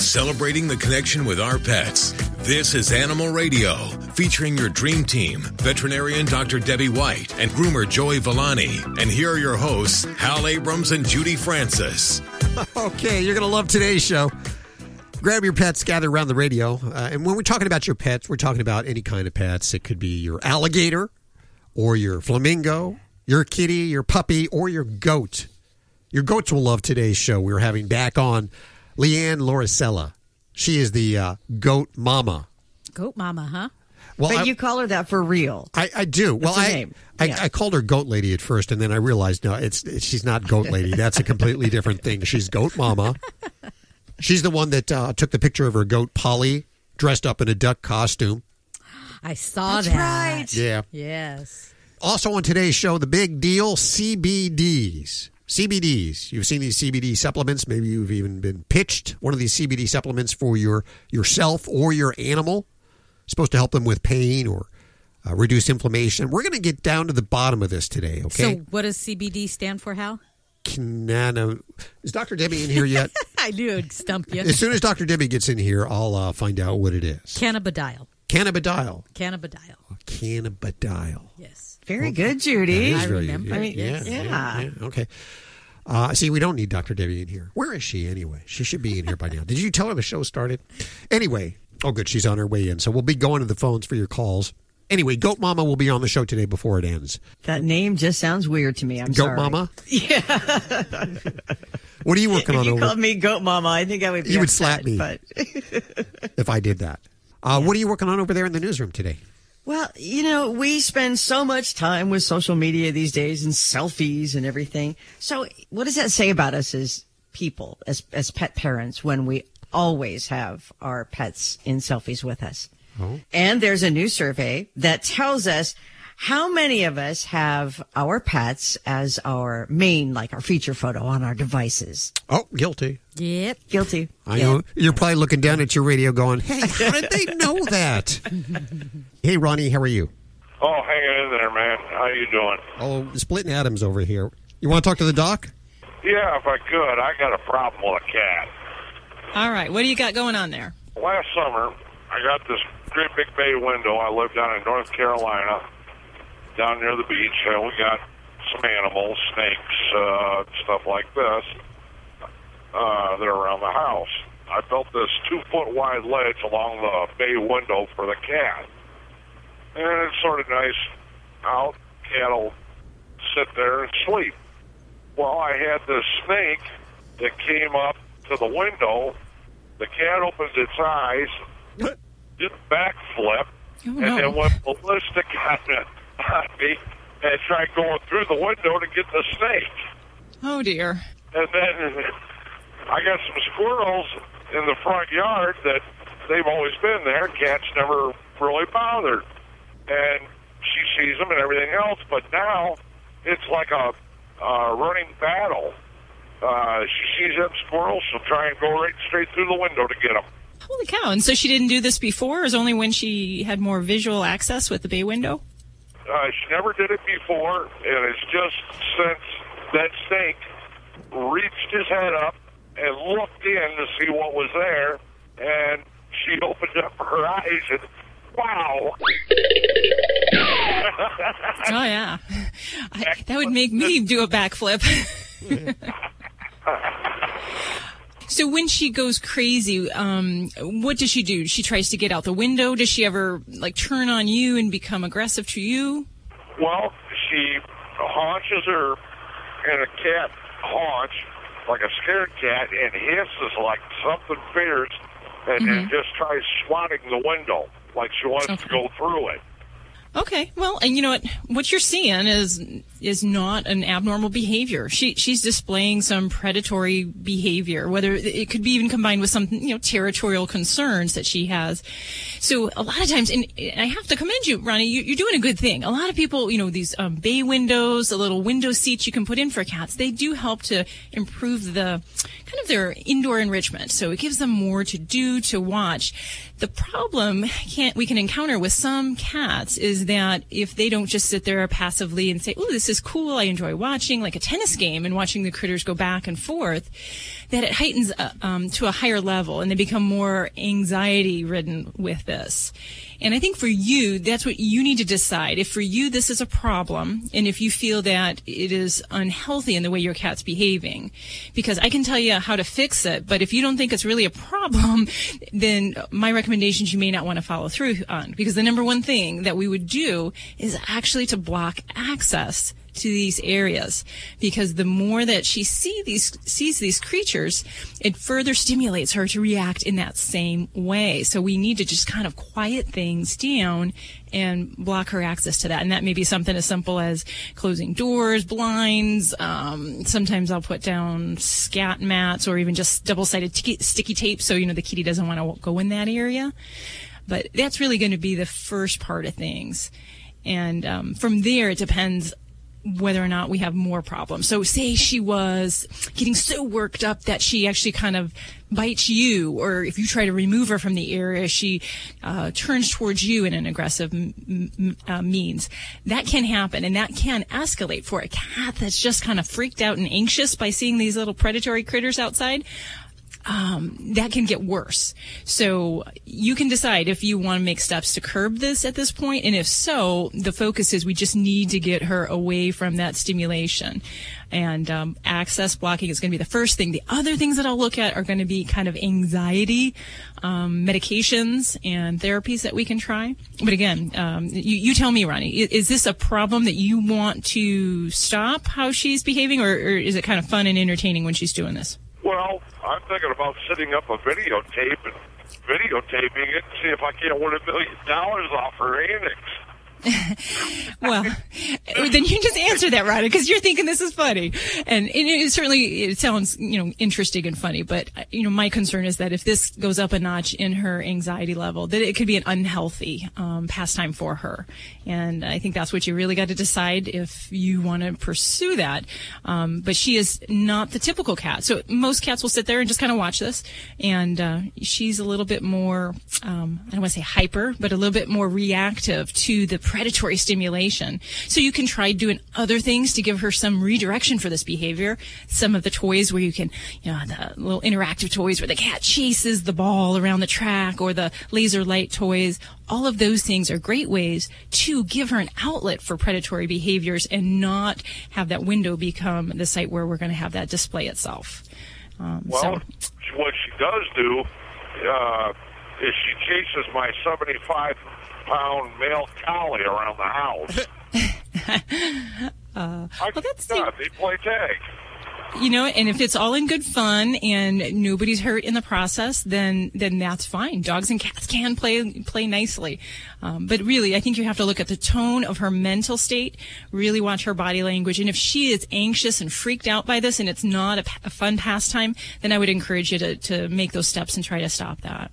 celebrating the connection with our pets. This is Animal Radio, featuring your dream team, veterinarian Dr. Debbie White and groomer Joey Villani. And here are your hosts, Hal Abrams and Judy Francis. Okay, you're going to love today's show. Grab your pets, gather around the radio. And when we're talking about your pets, we're talking about any kind of pets. It could be your alligator or your flamingo, your kitty, your puppy, or your goat. Your goats will love today's show. We're having back on Leanne Lauricella. She is the goat mama. Goat mama, huh? Well, but you call her that for real. I do. Well, I called her Goat Lady at first, and then I realized, no, she's not Goat Lady. That's a completely different thing. She's Goat Mama. She's the one that took the picture of her goat, Polly, dressed up in a duck costume. I saw that. That's right. Yeah. Yes. Also on today's show, the big deal, CBDs. CBDs. You've seen these CBD supplements. Maybe you've even been pitched one of these CBD supplements for yourself or your animal. It's supposed to help them with pain or reduce inflammation. We're going to get down to the bottom of this today, okay? So what does CBD stand for, Hal? Is Dr. Debbie in here yet? I knew it would stump you. As soon as Dr. Debbie gets in here, I'll find out what it is. Cannabidiol. Yes. Very good, Judy. I remember. Good. Yeah. Okay. See, we don't need Dr. Debbie in here. Where is she anyway? She should be in here by now. Did you tell her the show started? Anyway. Oh, good. She's on her way in. So we'll be going to the phones for your calls. Anyway, Goat Mama will be on the show today before it ends. That name just sounds weird to me. Goat Mama? Yeah. What are you working on? If you called me Goat Mama, I think I would be You upset, would slap me but... if I did that. Yeah. What are you working on over there in the newsroom today? Well, we spend so much time with social media these days and selfies and everything. So what does that say about us as people, as pet parents, when we always have our pets in selfies with us? Oh. And there's a new survey that tells us how many of us have our pets as our main, like our feature photo on our devices. Oh, guilty. Yep. Guilty. I know. You're probably looking down at your radio going, hey, how did they know that? Hey, Ronnie, how are you? Oh, hanging in there, man. How you doing? Oh, splitting atoms over here. You want to talk to the doc? Yeah, if I could. I got a problem with a cat. All right. What do you got going on there? Last summer, I got this great big bay window. I live down in North Carolina, down near the beach, and we got some animals, snakes, stuff like this, that are around the house. I built this 2-foot-wide ledge along the bay window for the cat. And it's sort of nice out. Cat will sit there and sleep. Well, I had this snake that came up to the window. The cat opens its eyes, did a backflip, then went ballistic on me and tried going through the window to get the snake. Oh, dear. And then I got some squirrels in the front yard that they've always been there. Cats never really bothered. And she sees them and everything else, but now it's like a running battle. She sees that squirrel, she'll try and go right straight through the window to get them. Holy cow. And so she didn't do this before? It was only when she had more visual access with the bay window? She never did it before, and it's just since that snake reached his head up and looked in to see what was there, and she opened up her eyes and, wow. Oh, yeah. That would make me do a backflip. So when she goes crazy, what does she do? She tries to get out the window. Does she ever, turn on you and become aggressive to you? Well, she haunches her in a cat haunch, like a scared cat, and hisses like something fierce and then just tries swatting the window like she wants to go through it. Okay, well, and you know what you're seeing is not an abnormal behavior. She's displaying some predatory behavior, whether it could be even combined with some, territorial concerns that she has. So a lot of times, and I have to commend you, Ronnie, you're doing a good thing. A lot of people, these bay windows, the little window seats you can put in for cats, they do help to improve the kind of their indoor enrichment. So it gives them more to do, to watch. The problem we can encounter with some cats is that if they don't just sit there passively and say, oh, this is cool, I enjoy watching, like a tennis game and watching the critters go back and forth, that it heightens to a higher level, and they become more anxiety-ridden with this. And I think for you, that's what you need to decide. If for you this is a problem, and if you feel that it is unhealthy in the way your cat's behaving, because I can tell you how to fix it, but if you don't think it's really a problem, then my recommendations you may not want to follow through on, because the number one thing that we would do is actually to block access to these areas, because the more that she sees these creatures, it further stimulates her to react in that same way. So we need to just kind of quiet things down and block her access to that. And that may be something as simple as closing doors, blinds. Sometimes I'll put down scat mats or even just double-sided sticky tape, so the kitty doesn't want to go in that area. But that's really going to be the first part of things. And from there, it depends whether or not we have more problems. So say she was getting so worked up that she actually kind of bites you, or if you try to remove her from the area, she turns towards you in an aggressive means. That can happen, and that can escalate for a cat that's just kind of freaked out and anxious by seeing these little predatory critters outside. That can get worse. So you can decide if you want to make steps to curb this at this point. And if so, the focus is we just need to get her away from that stimulation. And access blocking is going to be the first thing. The other things that I'll look at are going to be kind of anxiety, medications and therapies that we can try. But again, you tell me, Ronnie, is this a problem that you want to stop how she's behaving, or is it kind of fun and entertaining when she's doing this? Well, I'm thinking about setting up a videotape and videotaping it, see if I can't win $1 million off her annex. Well, then you just answer that, Ronnie, because you're thinking this is funny. And it certainly sounds, interesting and funny. But, my concern is that if this goes up a notch in her anxiety level, that it could be an unhealthy pastime for her. And I think that's what you really got to decide if you want to pursue that. But she is not the typical cat. So most cats will sit there and just kind of watch this. And she's a little bit more, I don't want to say hyper, but a little bit more reactive to the predatory stimulation. So you can try doing other things to give her some redirection for this behavior. Some of the toys where you can, the little interactive toys where the cat chases the ball around the track, or the laser light toys. All of those things are great ways to give her an outlet for predatory behaviors and not have that window become the site where we're going to have that display itself. What she does do is she chases my 75-pound male collie around the house. They play tag. And if it's all in good fun and nobody's hurt in the process, then that's fine. Dogs and cats can play nicely. But really, I think you have to look at the tone of her mental state, really watch her body language. And if she is anxious and freaked out by this and it's not a fun pastime, then I would encourage you to make those steps and try to stop that.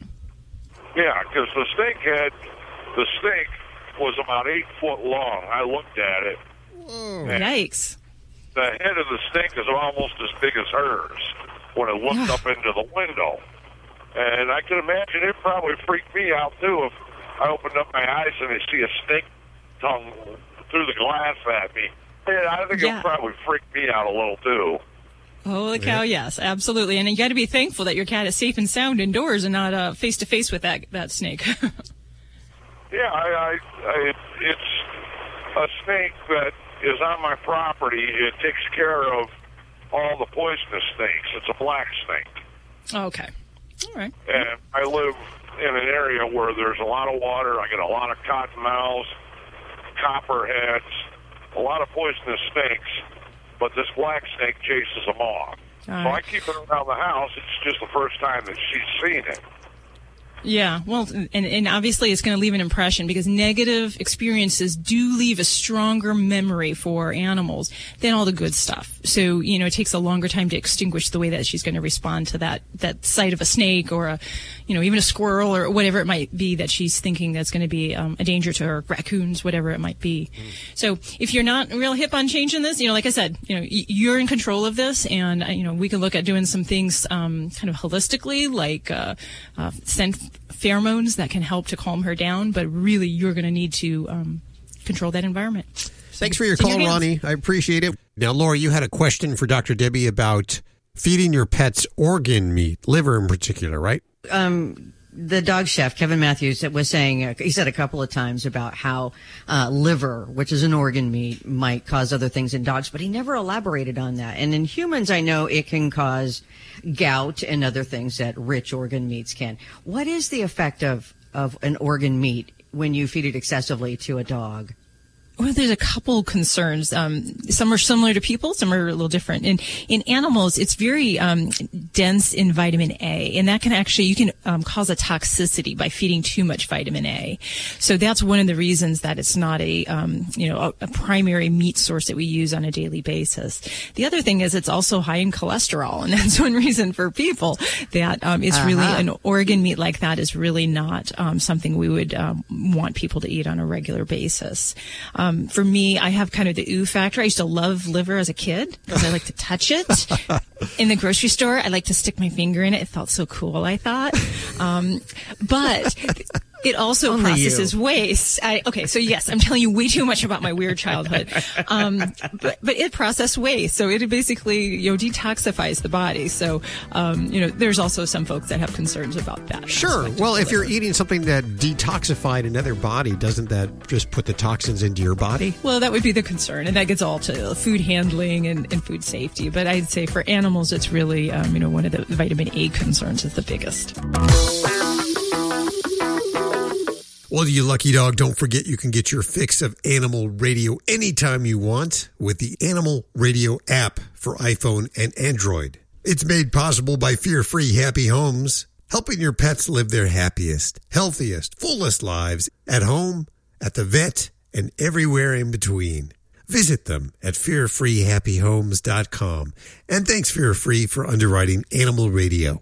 Yeah, because the snake was about 8 foot long. I looked at it. Yikes. The head of the snake is almost as big as hers when it looked up into the window. And I can imagine it probably freaked me out, too, if I opened up my eyes and I see a snake tongue through the glass at me. And I think it probably freaked me out a little, too. Holy cow, yes, absolutely. And you got to be thankful that your cat is safe and sound indoors and not face-to-face with that snake. It's a snake that is on my property. It takes care of all the poisonous snakes. It's a black snake. Okay. All right. And I live in an area where there's a lot of water. I get a lot of cottonmouths, copperheads, a lot of poisonous snakes, but this black snake chases them off. All right. So I keep it around the house. It's just the first time that she's seen it. Yeah, well, and obviously it's going to leave an impression, because negative experiences do leave a stronger memory for animals than all the good stuff. So, it takes a longer time to extinguish the way that she's going to respond to that sight of a snake or even a squirrel or whatever it might be that she's thinking that's going to be a danger to her, raccoons, whatever it might be. So if you're not real hip on changing this, like I said, you're in control of this, and, we can look at doing some things kind of holistically, like scent pheromones that can help to calm her down, but really you're going to need to control that environment. So, thanks for your call, Ronnie. I appreciate it. Now, Laura, you had a question for Dr. Debbie about feeding your pets organ meat, liver in particular, right? The dog chef, Kevin Matthews, was saying, he said a couple of times about how liver, which is an organ meat, might cause other things in dogs, but he never elaborated on that. And in humans, I know it can cause gout and other things that rich organ meats can. What is the effect of an organ meat when you feed it excessively to a dog? Well, there's a couple concerns. Some are similar to people, some are a little different. And in animals, it's very dense in vitamin A, and that can actually, you can cause a toxicity by feeding too much vitamin A. So that's one of the reasons that it's not a, a primary meat source that we use on a daily basis. The other thing is it's also high in cholesterol, and that's one reason for people that it's really, an organ meat like that is really not something we would want people to eat on a regular basis. For me, I have kind of the ooh factor. I used to love liver as a kid because I like to touch it. In the grocery store, I like to stick my finger in it. It felt so cool, I thought. But it also processes waste. So yes, I'm telling you way too much about my weird childhood. But it processes waste. So it basically, detoxifies the body. So, there's also some folks that have concerns about that. Sure. Well, if you're eating something that detoxified another body, doesn't that just put the toxins into your body? Well, that would be the concern. And that gets all to food handling and food safety. But I'd say for animals, it's really, one of the vitamin A concerns is the biggest. Well, you lucky dog, don't forget you can get your fix of Animal Radio anytime you want with the Animal Radio app for iPhone and Android. It's made possible by Fear Free Happy Homes, helping your pets live their happiest, healthiest, fullest lives at home, at the vet, and everywhere in between. Visit them at fearfreehappyhomes.com. And thanks, Fear Free, for underwriting Animal Radio.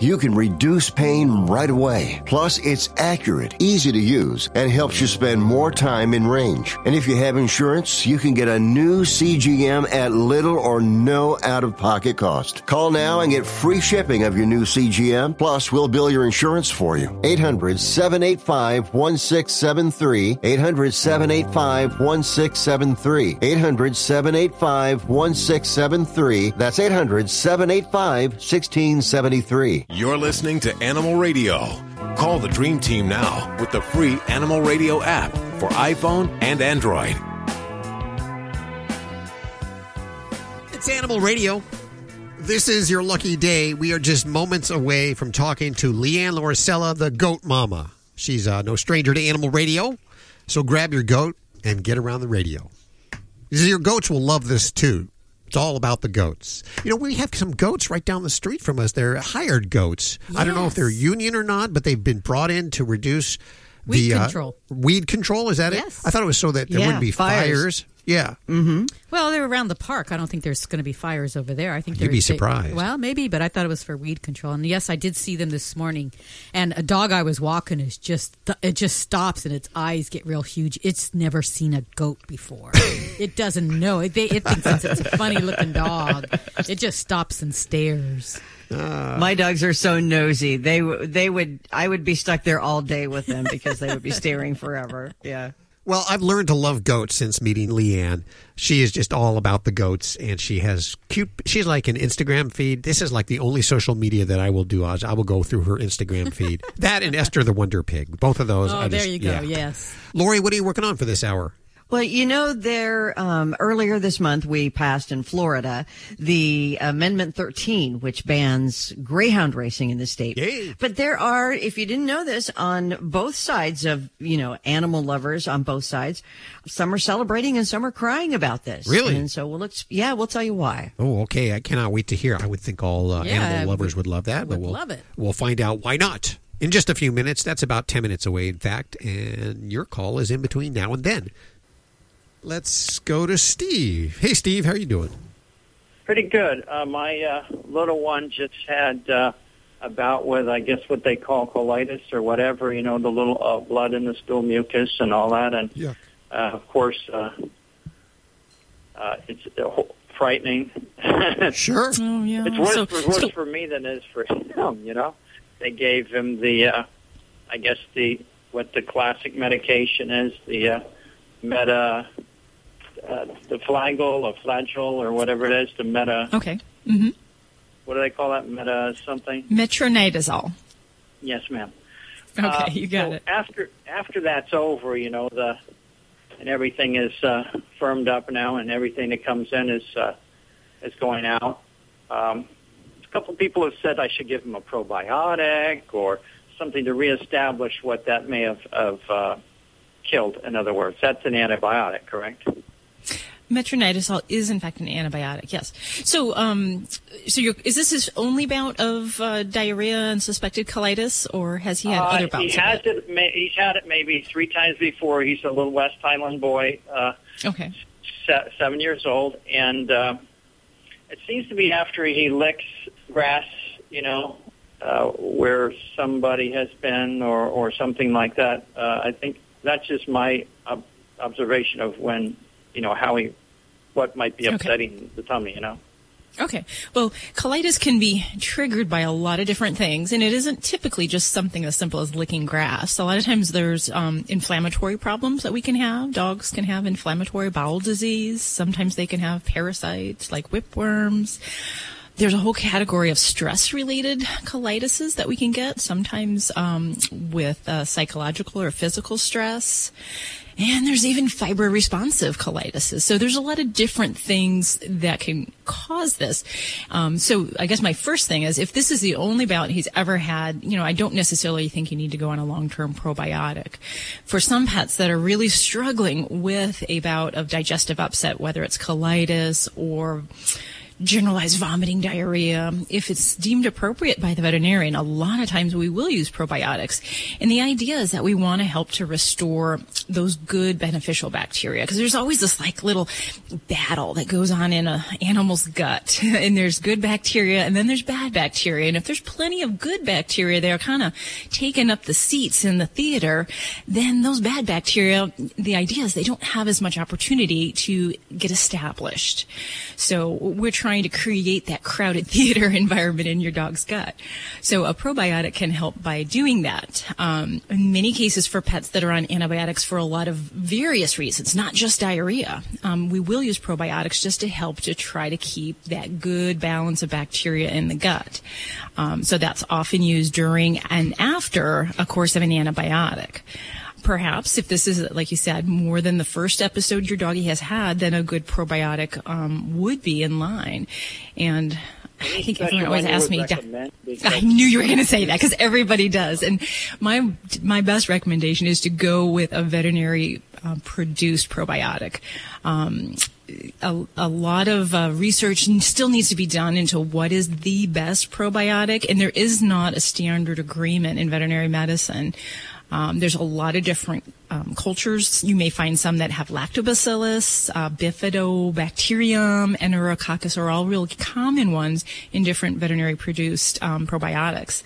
You can reduce pain right away. Plus, it's accurate, easy to use, and helps you spend more time in range. And if you have insurance, you can get a new CGM at little or no out-of-pocket cost. Call now and get free shipping of your new CGM. Plus, we'll bill your insurance for you. 800-785-1673. 800-785-1673. 800-785-1673. That's 800-785-1673. You're listening to Animal Radio. Call the Dream Team now with the free Animal Radio app for iPhone and Android. It's Animal Radio. This is your lucky day. We are just moments away from talking to Leanne Lauricella, the goat mama. She's no stranger to Animal Radio, so grab your goat and get around the radio. Your goats will love this, too. It's all about the goats. We have some goats right down the street from us. They're hired goats. Yes. I don't know if they're union or not, but they've been brought in to reduce weed control. Weed control, is that it? Yes. I thought it was so that there wouldn't be fires. Yeah. Mm-hmm. Well, they're around the park. I don't think there's going to be fires over there. I think you'd be surprised. Well, maybe, but I thought it was for weed control. And yes, I did see them this morning. And a dog I was walking is just stops and its eyes get real huge. It's never seen a goat before. It doesn't know. It thinks it's a funny looking dog. It just stops and stares. My dogs are so nosy. I would be stuck there all day with them because they would be staring forever. Yeah. Well, I've learned to love goats since meeting Leanne. She is just all about the goats, and she has she's like an Instagram feed. This is like the only social media that I will do. I will go through her Instagram feed. That and Esther the Wonder Pig. Both of those. Oh, there you go. Yeah. Yes. Lori, what are you working on for this hour? Well, earlier this month, we passed in Florida the Amendment 13, which bans greyhound racing in the state. Yay. But there are, if you didn't know this, on both sides of, animal lovers on both sides, some are celebrating and some are crying about this. Really? And so we'll tell you why. Oh, okay. I cannot wait to hear. I would think all animal lovers would love that. But we'll love it. We'll find out why not. In just a few minutes, that's about 10 minutes away, in fact, and your call is in between now and then. Let's go to Steve. Hey, Steve, how are you doing? Pretty good. My little one just had about with, I guess, what they call colitis or whatever, you know, the little blood in the stool, mucus and all that. And, of course, it's frightening. Sure. Oh, yeah. It's worse for me than it is for him, you know. They gave him the, I guess, the what the classic medication is, the the flagel or flagel or whatever it is, the meta. Okay. Mm-hmm. What do they call that? Meta something? Metronidazole. Yes, ma'am. Okay, you got it. After that's over, you know, and everything is firmed up now, and everything that comes in is going out. A couple of people have said I should give him a probiotic or something to reestablish what that may have killed. In other words, that's an antibiotic, correct? Metronidazole is in fact an antibiotic, yes. So, is this his only bout of diarrhea and suspected colitis, or has he had other bouts? He's had it maybe three times before. He's a little West Highland boy, 7 years old, and it seems to be after he licks grass, you know, where somebody has been or something like that. I think that's just my observation of when. You know, what might be upsetting the tummy, you know? Okay. Well, colitis can be triggered by a lot of different things, and it isn't typically just something as simple as licking grass. A lot of times there's inflammatory problems that we can have. Dogs can have inflammatory bowel disease. Sometimes they can have parasites like whipworms. There's a whole category of stress-related colitises that we can get, sometimes with psychological or physical stress. And there's even fibro-responsive colitises. So there's a lot of different things that can cause this. So I guess my first thing is, if this is the only bout he's ever had, you know, I don't necessarily think you need to go on a long-term probiotic. For some pets that are really struggling with a bout of digestive upset, whether it's colitis or generalized vomiting, diarrhea, if it's deemed appropriate by the veterinarian, a lot of times we will use probiotics. And the idea is that we want to help to restore those good beneficial bacteria, because there's always this like little battle that goes on in an animal's gut. And there's good bacteria and then there's bad bacteria. And if there's plenty of good bacteria, they're kind of taking up the seats in the theater, then those bad bacteria, the idea is they don't have as much opportunity to get established. So we're trying to create that crowded theater environment in your dog's gut. So a probiotic can help by doing that. In many cases for pets that are on antibiotics for a lot of various reasons, not just diarrhea, we will use probiotics just to help to try to keep that good balance of bacteria in the gut. So that's often used during and after a course of an antibiotic. Perhaps if this is, like you said, more than the first episode your doggy has had, then a good probiotic would be in line. And I think everyone always asks me, I knew you were going to say that, because everybody does. And my best recommendation is to go with a veterinary-produced probiotic. A lot of research still needs to be done into what is the best probiotic, and there is not a standard agreement in veterinary medicine. There's a lot of different cultures. You may find some that have lactobacillus, bifidobacterium, enterococcus are all real common ones in different veterinary-produced probiotics.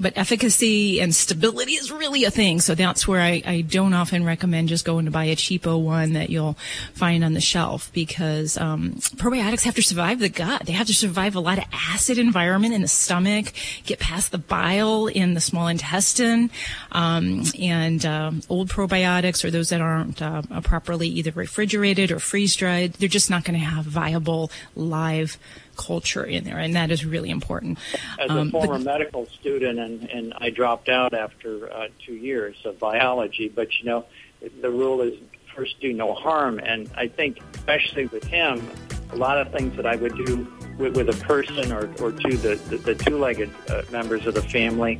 But efficacy and stability is really a thing, so that's where I don't often recommend just going to buy a cheapo one that you'll find on the shelf, because probiotics have to survive the gut. They have to survive a lot of acid environment in the stomach, get past the bile in the small intestine, and old probiotics or those that aren't properly either refrigerated or freeze-dried, they're just not going to have viable live culture in there, and that is really important. As a former medical student, and I dropped out after 2 years of biology, but, you know, the rule is first do no harm, and I think especially with him, a lot of things that I would do with a person or to the two-legged members of the family,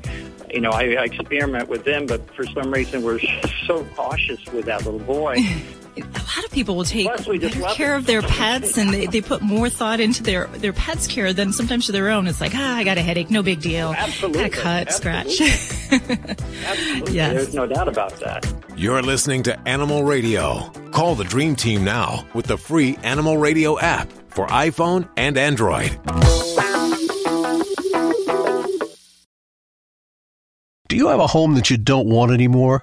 you know, I experiment with them, but for some reason we're so cautious with that little boy. A lot of people will take care of their pets, and they put more thought into their pet's care than sometimes to their own. It's like, I got a headache, no big deal. Absolutely. Got a cut, scratch. Absolutely. Yes. There's no doubt about that. You're listening to Animal Radio. Call the Dream Team now with the free Animal Radio app. for iPhone and Android. Do you have a home that you don't want anymore?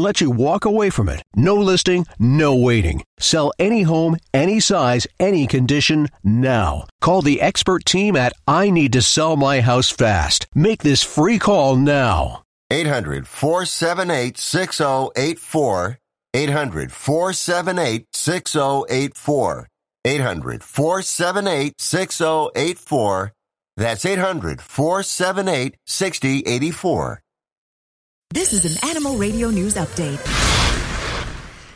let you walk away from it. No listing, no waiting. Sell any home, any size, any condition now. Call the expert team at I Need to Sell My House Fast. Make this free call now. 800-478-6084, 800-478-6084, 800-478-6084, that's 800-478-6084. This is an Animal Radio News Update.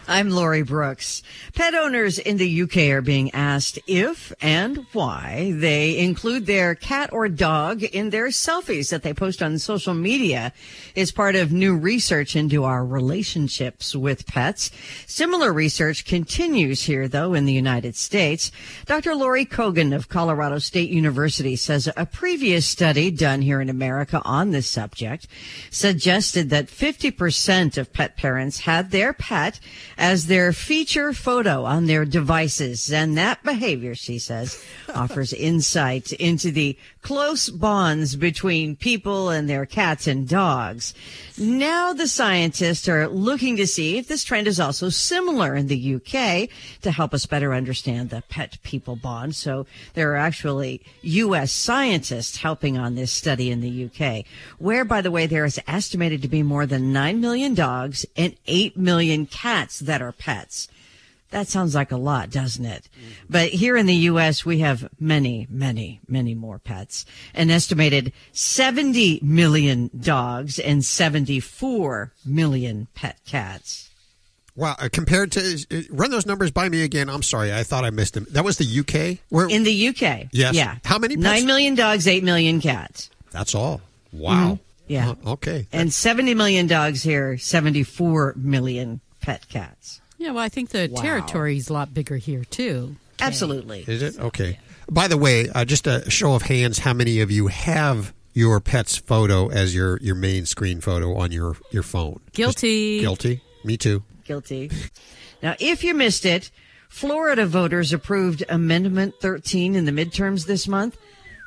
I'm Lori Brooks. Pet owners in the UK are being asked if and why they include their cat or dog in their selfies that they post on social media as part of new research into our relationships with pets. Similar research continues here, though, in the United States. Dr. Lori Kogan of Colorado State University says a previous study done here in America on this subject suggested that 50% of pet parents had their pet as their feature photo on their devices. And that behavior, she says, offers insight into the close bonds between people and their cats and dogs. Now the scientists are looking to see if this trend is also similar in the UK to help us better understand the pet-people bond. So there are actually U.S. scientists helping on this study in the UK, where, by the way, there is estimated to be more than 9 million dogs and 8 million cats that are pets. That sounds like a lot, doesn't it? But here in the U.S., we have many, many, many more pets. An estimated 70 million dogs and 74 million pet cats. Wow. Compared to, run those numbers by me again. I'm sorry. I thought I missed them. That was the U.K.? In the U.K. Yes. Yeah. How many pets? 9 million dogs, 8 million cats. That's all. Wow. Mm-hmm. Yeah. Okay. And 70 million dogs here, 74 million pet cats. Yeah, well, I think the territory is a lot bigger here, too. Okay. Absolutely. Is it? Okay. Yeah. By the way, just a show of hands, how many of you have your pet's photo as your main screen photo on your phone? Guilty. Just guilty. Me too. Guilty. Now, if you missed it, Florida voters approved Amendment 13 in the midterms this month.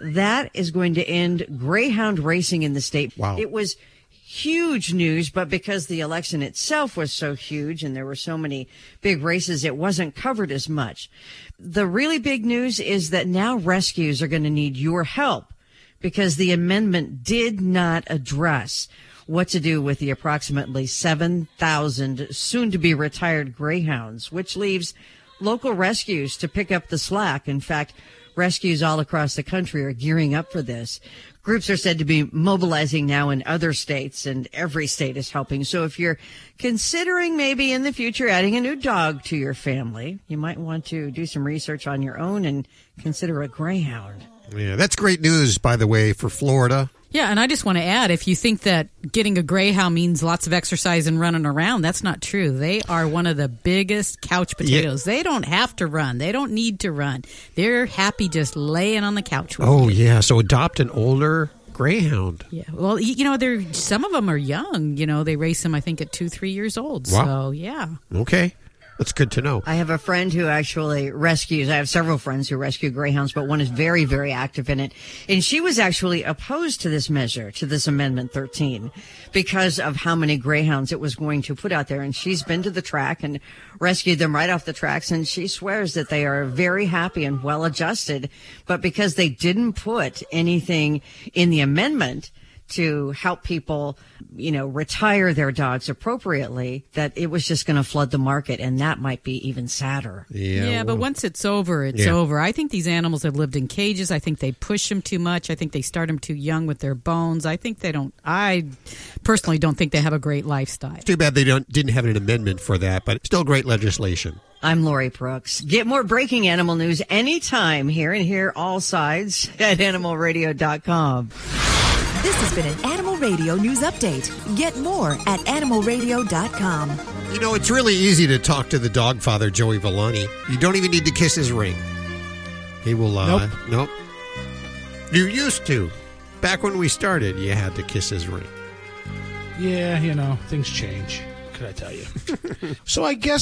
That is going to end greyhound racing in the state. Wow. It was huge news, but because the election itself was so huge and there were so many big races, it wasn't covered as much. The really big news is that now rescues are going to need your help because the amendment did not address what to do with the approximately 7,000 soon-to-be retired greyhounds, which leaves local rescues to pick up the slack. In fact, rescues all across the country are gearing up for this. Groups are said to be mobilizing now in other states, and every state is helping. So if you're considering maybe in the future adding a new dog to your family, you might want to do some research on your own and consider a greyhound. Yeah, that's great news, by the way, for Florida. Yeah, and I just want to add, if you think that getting a greyhound means lots of exercise and running around, that's not true. They are one of the biggest couch potatoes. Yeah. They don't have to run. They don't need to run. They're happy just laying on the couch. Oh, yeah. So adopt an older greyhound. Yeah. Well, you know, some of them are young. You know, they race them, I think, at 2-3 years old. Wow. So, yeah. Okay. That's good to know. I have a friend who actually rescues. I have several friends who rescue greyhounds, but one is very, very active in it. And she was actually opposed to this measure, to this Amendment 13, because of how many greyhounds it was going to put out there. And she's been to the track and rescued them right off the tracks. And she swears that they are very happy and well-adjusted. But because they didn't put anything in the amendment to help people, you know, retire their dogs appropriately, that it was just going to flood the market, and that might be even sadder. Yeah, well, but once it's over, it's over. I think these animals have lived in cages. I think they push them too much. I think they start them too young with their bones. I think they don't. I personally don't think they have a great lifestyle. It's too bad they didn't have an amendment for that, but still great legislation. I'm Lori Brooks. Get more breaking animal news anytime here and hear all sides at animalradio.com. This has been an Animal Radio News Update. Get more at animalradio.com. You know, it's really easy to talk to the dog father, Joey Villani. You don't even need to kiss his ring. He will, Nope. You used to. Back when we started, you had to kiss his ring. Yeah, you know, things change. Could I tell you? So I guess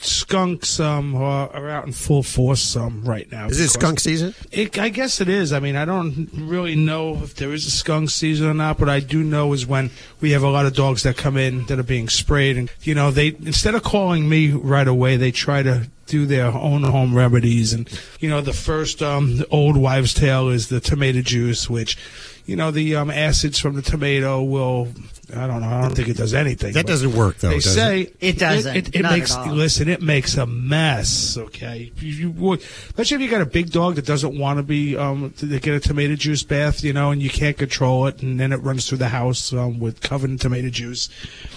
skunks are out in full force right now. Is it skunk season? I guess it is. I mean, I don't really know if there is a skunk season or not, but I do know is when we have a lot of dogs that come in that are being sprayed. And, you know, they instead of calling me right away, they try to do their own home remedies. And, you know, the first old wives' tale is the tomato juice, which, you know, the acids from the tomato will... I don't know. I don't think it does anything. That doesn't work, though. They say it doesn't. It makes, listen, it makes a mess. Okay, especially if you got a big dog that doesn't want to be to get a tomato juice bath, you know, and you can't control it, and then it runs through the house with covered in tomato juice.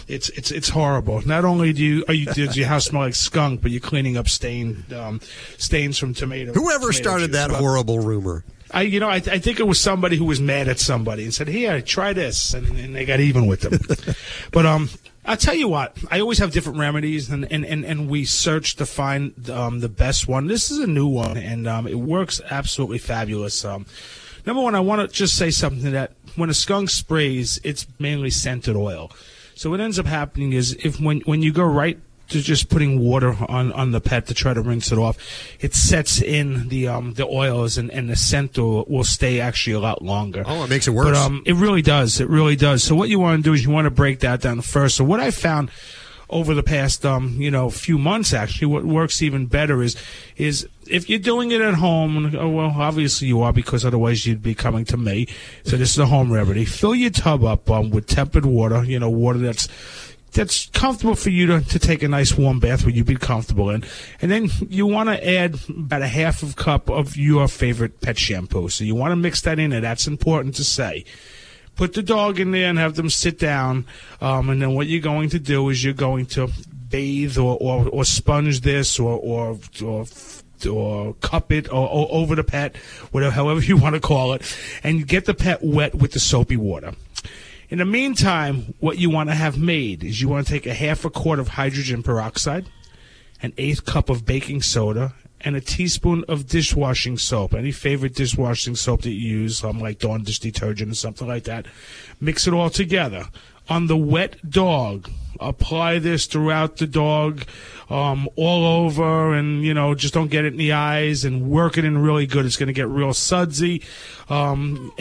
It's horrible. Not only does your house smell like skunk, but you're cleaning up stains from tomatoes. Whoever started that horrible rumor. I think it was somebody who was mad at somebody and said, "Here, try this," and they got even with them. But I'll tell you what, I always have different remedies, and we search to find the best one. This is a new one, and it works absolutely fabulous. Number one, I want to just say something that when a skunk sprays, it's mainly scented oil. So what ends up happening is if when you go right to just putting water on the pet to try to rinse it off, it sets in the oils and the scent will stay actually a lot longer. Oh, it makes it worse. But it really does. It really does. So what you want to do is you want to break that down first. So what I found over the past few months, actually, what works even better is if you're doing it at home, obviously you are, because otherwise you'd be coming to me. So this is a home remedy. Fill your tub up with tempered water, you know, water that's comfortable for you to take a nice warm bath where you'd be comfortable in. And then you want to add about a half of cup of your favorite pet shampoo. So you want to mix that in there. That's important to say. Put the dog in there and have them sit down. And then what you're going to do is you're going to bathe or sponge this or cup it or over the pet, whatever, however you want to call it, and get the pet wet with the soapy water. In the meantime, what you want to have made is you want to take a half a quart of hydrogen peroxide, an eighth cup of baking soda, and a teaspoon of dishwashing soap, any favorite dishwashing soap that you use, like Dawn dish detergent or something like that. Mix it all together. On the wet dog, apply this throughout the dog, all over, and, you know, just don't get it in the eyes, and work it in really good. It's going to get real sudsy, and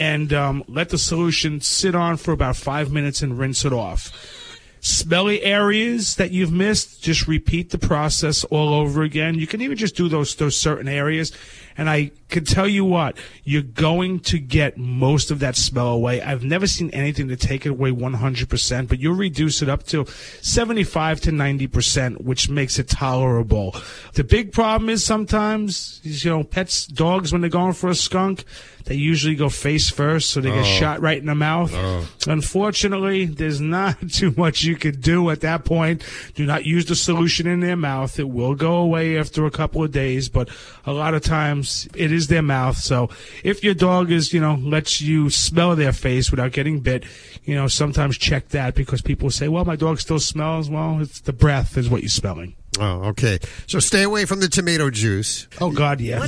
let the solution sit on for about 5 minutes and rinse it off. Smelly areas that you've missed, just repeat the process all over again. You can even just do those certain areas. And I can tell you what, you're going to get most of that smell away. I've never seen anything to take it away 100%, but you'll reduce it up to 75 to 90%, which makes it tolerable. The big problem is sometimes, you know, pets, dogs, when they're going for a skunk, they usually go face first, so they get shot right in the mouth. Oh. Unfortunately, there's not too much you could do at that point. Do not use the solution in their mouth. It will go away after a couple of days, but a lot of times it is their mouth. So if your dog is, you know, lets you smell their face without getting bit, you know, sometimes check that, because people say, well, my dog still smells. Well, it's the breath is what you're smelling. Oh, okay. So stay away from the tomato juice. Oh, God, yeah.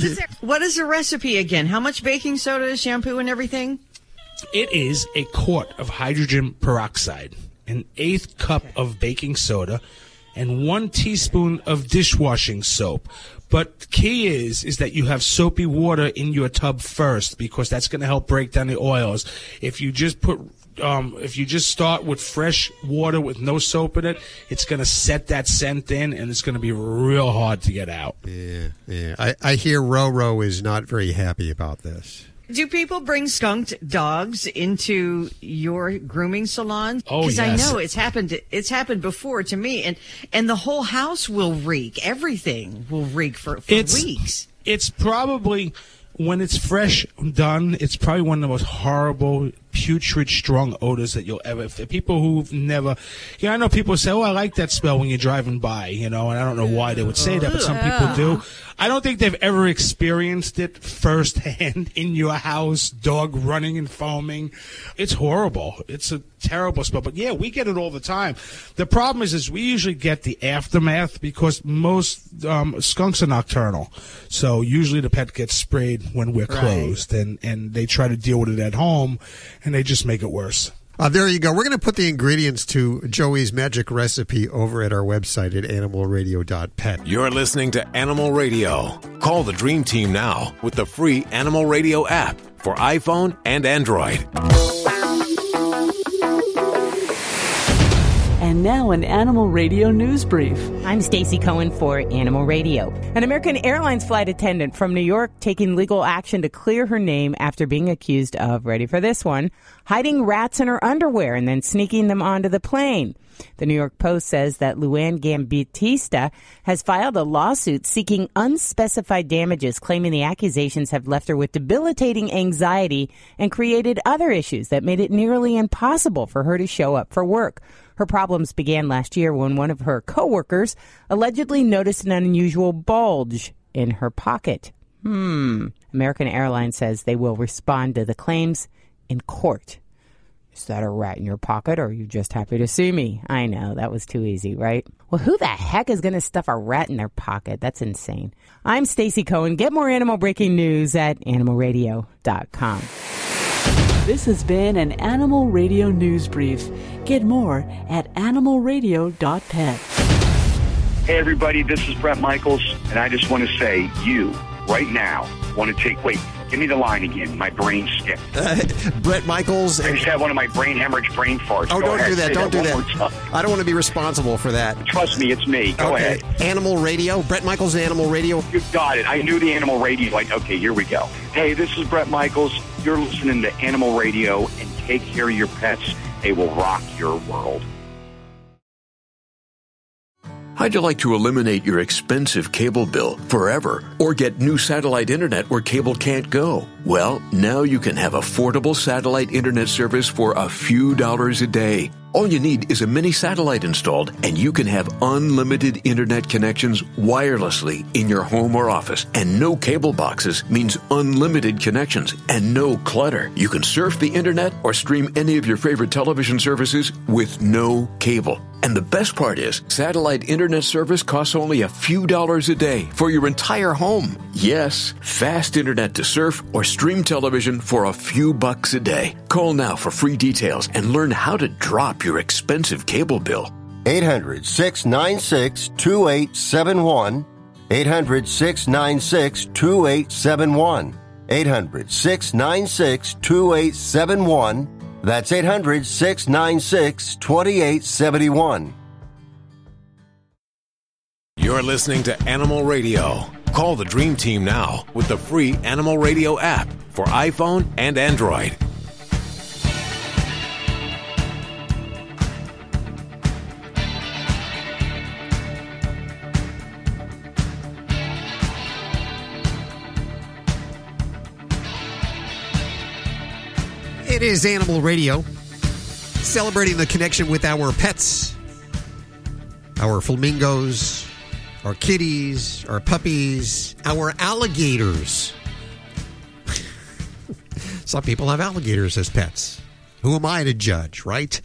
What is the recipe again? How much baking soda, shampoo, and everything? It is a quart of hydrogen peroxide, an eighth cup of baking soda, and 1 teaspoon of dishwashing soap. But the key is that you have soapy water in your tub first, because that's going to help break down the oils. If you just start with fresh water with no soap in it, it's going to set that scent in, and it's going to be real hard to get out. Yeah. I hear Roro is not very happy about this. Do people bring skunked dogs into your grooming salon? Oh, yes. Because I know it's happened before to me, and the whole house will reek. Everything will reek for weeks. It's probably, when it's fresh done, it's probably one of the most horrible putrid, strong odors that you'll ever. For people who've never, you know, I know people say, "Oh, I like that smell when you're driving by," you know, and I don't know why they would say that, but some people do. I don't think they've ever experienced it firsthand in your house, dog running and foaming. It's horrible. It's a terrible smell. But yeah, we get it all the time. The problem is we usually get the aftermath because most skunks are nocturnal. So usually the pet gets sprayed when we're closed, and they try to deal with it at home, and they just make it worse. There you go. We're going to put the ingredients to Joey's magic recipe over at our website at animalradio.pet. You're listening to Animal Radio. Call the Dream Team now with the free Animal Radio app for iPhone and Android. And now an Animal Radio News Brief. I'm Stacey Cohen for Animal Radio. An American Airlines flight attendant from New York taking legal action to clear her name after being accused of, ready for this one, hiding rats in her underwear and then sneaking them onto the plane. The New York Post says that Luann Gambattista has filed a lawsuit seeking unspecified damages, claiming the accusations have left her with debilitating anxiety and created other issues that made it nearly impossible for her to show up for work. Her problems began last year when one of her coworkers allegedly noticed an unusual bulge in her pocket. American Airlines says they will respond to the claims in court. Is that a rat in your pocket, or are you just happy to see me? I know, that was too easy, right? Well, who the heck is going to stuff a rat in their pocket? That's insane. I'm Stacey Cohen. Get more animal breaking news at animalradio.com. This has been an Animal Radio News Brief. Get more at animalradio.pet. Hey, everybody, this is Brett Michaels, and I just want to say you, right now, want to take... Wait. Give me the line again. My brain skipped. Brett Michaels. I just had one of my brain hemorrhage brain farts. Oh, don't do that. Don't do that. I don't want to be responsible for that. Trust me, it's me. Go ahead. Animal Radio. Brett Michaels, Animal Radio. You got it. I knew the Animal Radio. Like, okay, here we go. Hey, this is Brett Michaels. You're listening to Animal Radio, and take care of your pets. They will rock your world. How'd you like to eliminate your expensive cable bill forever or get new satellite internet where cable can't go? Well, now you can have affordable satellite internet service for a few dollars a day. All you need is a mini satellite installed, and you can have unlimited internet connections wirelessly in your home or office. And no cable boxes means unlimited connections and no clutter. You can surf the internet or stream any of your favorite television services with no cable. And the best part is, satellite internet service costs only a few dollars a day for your entire home. Yes, fast internet to surf or stream television for a few bucks a day. Call now for free details and learn how to drop your expensive cable bill. 800-696-2871. 800-696-2871. 800-696-2871. That's 800-696-2871. You're listening to Animal Radio. Call the Dream Team now with the free Animal Radio app for iPhone and Android. It is Animal Radio, celebrating the connection with our pets, our flamingos, our kitties, our puppies, our alligators. Some people have alligators as pets. Who am I to judge, right?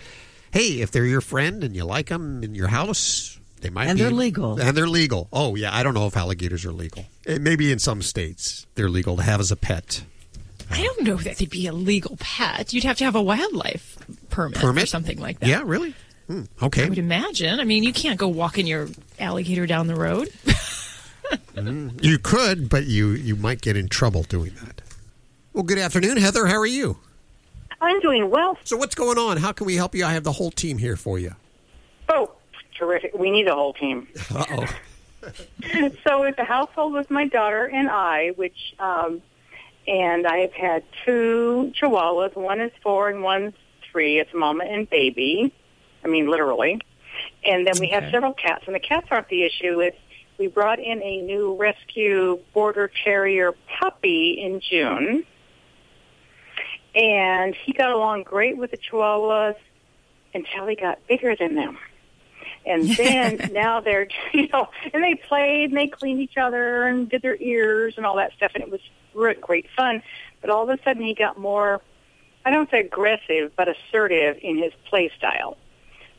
Hey, if they're your friend and you like them in your house, they might and be. And they're legal. And they're legal. Oh, yeah, I don't know if alligators are legal. Maybe in some states they're legal to have as a pet. I don't know that they'd be a legal pet. You'd have to have a wildlife permit? Or something like that. Yeah, really? Okay. I would imagine. I mean, you can't go walking your alligator down the road. You could, but you might get in trouble doing that. Well, good afternoon, Heather. How are you? I'm doing well. So what's going on? How can we help you? I have the whole team here for you. Oh, terrific. We need a whole team. Uh-oh. So it's a household with my daughter and I, which... And I have had two chihuahuas. One is 4 and one's 3. It's mama and baby. I mean, literally. And then we have several cats. And the cats aren't the issue. It's we brought in a new rescue border terrier puppy in June. And he got along great with the Chihuahuas until he got bigger than them. And then now they're, and they played and they cleaned each other and did their ears and all that stuff. And it was great fun. But all of a sudden he got more, I don't say aggressive, but assertive in his play style.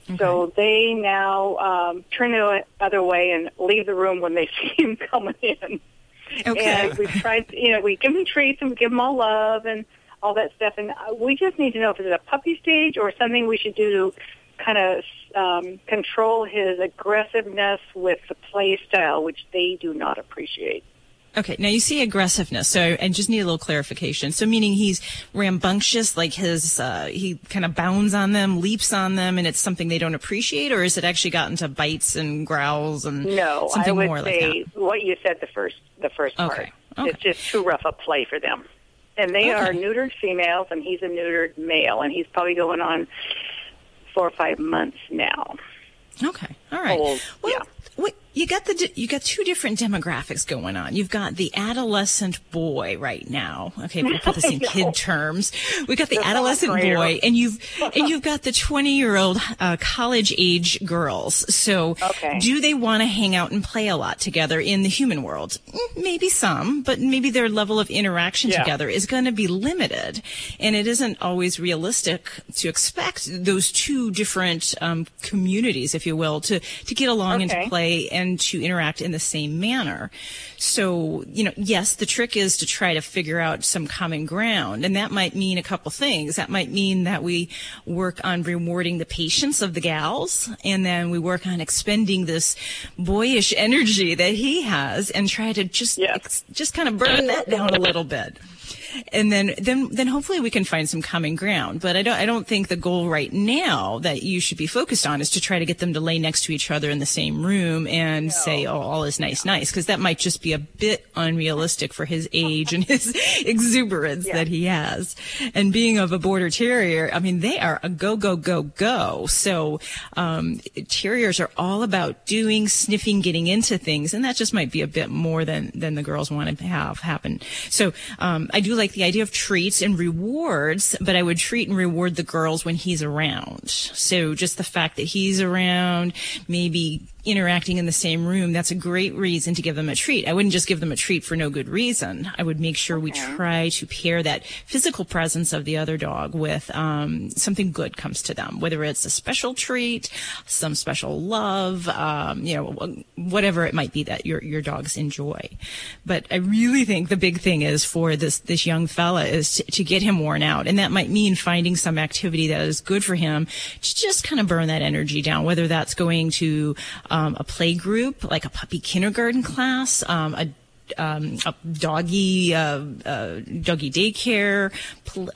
Okay. So they now turn the other way and leave the room when they see him coming in. Okay. And we tried, we give them treats and we give them all love and all that stuff. And we just need to know if it's a puppy stage or something we should do to kind of control his aggressiveness with the play style, which they do not appreciate. Okay, now you see aggressiveness, so, and just need a little clarification. So meaning he's rambunctious, like his, he kind of bounds on them, leaps on them, and it's something they don't appreciate, or has it actually gotten to bites and growls and something more like that? No, I would say what you said the first part. It's just too rough a play for them. And they are neutered females, and he's a neutered male, and he's probably going on 4 or 5 months now. Okay, all right. Old, well, yeah. You got two different demographics going on. You've got the adolescent boy right now. Okay, we'll put this in kid terms. We got the adolescent boy, and you've got the 20-year-old college age girls. So, do they want to hang out and play a lot together in the human world? Maybe some, but maybe their level of interaction together is going to be limited, and it isn't always realistic to expect those two different communities, if you will, to get along and to play and to interact in the same manner. So, yes, the trick is to try to figure out some common ground. And that might mean a couple things. That might mean that we work on rewarding the patience of the gals, and then we work on expending this boyish energy that he has and try to just kind of burn that down a little bit. And then hopefully we can find some common ground. But I don't think the goal right now that you should be focused on is to try to get them to lay next to each other in the same room and say, all is nice, because that might just be a bit unrealistic for his age and his exuberance that he has. And being of a border terrier, I mean, they are a go, go, go, go. So terriers are all about doing, sniffing, getting into things, and that just might be a bit more than the girls want to have happen. So I do like the idea of treats and rewards, but I would treat and reward the girls when he's around. So just the fact that he's around, maybe interacting in the same room, that's a great reason to give them a treat. I wouldn't just give them a treat for no good reason. I would make sure we try to pair that physical presence of the other dog with something good comes to them, whether it's a special treat, some special love, whatever it might be that your dogs enjoy. But I really think the big thing is for this young fella is to get him worn out, and that might mean finding some activity that is good for him to just kind of burn that energy down, whether that's going to a play group, like a puppy kindergarten class, a doggy daycare.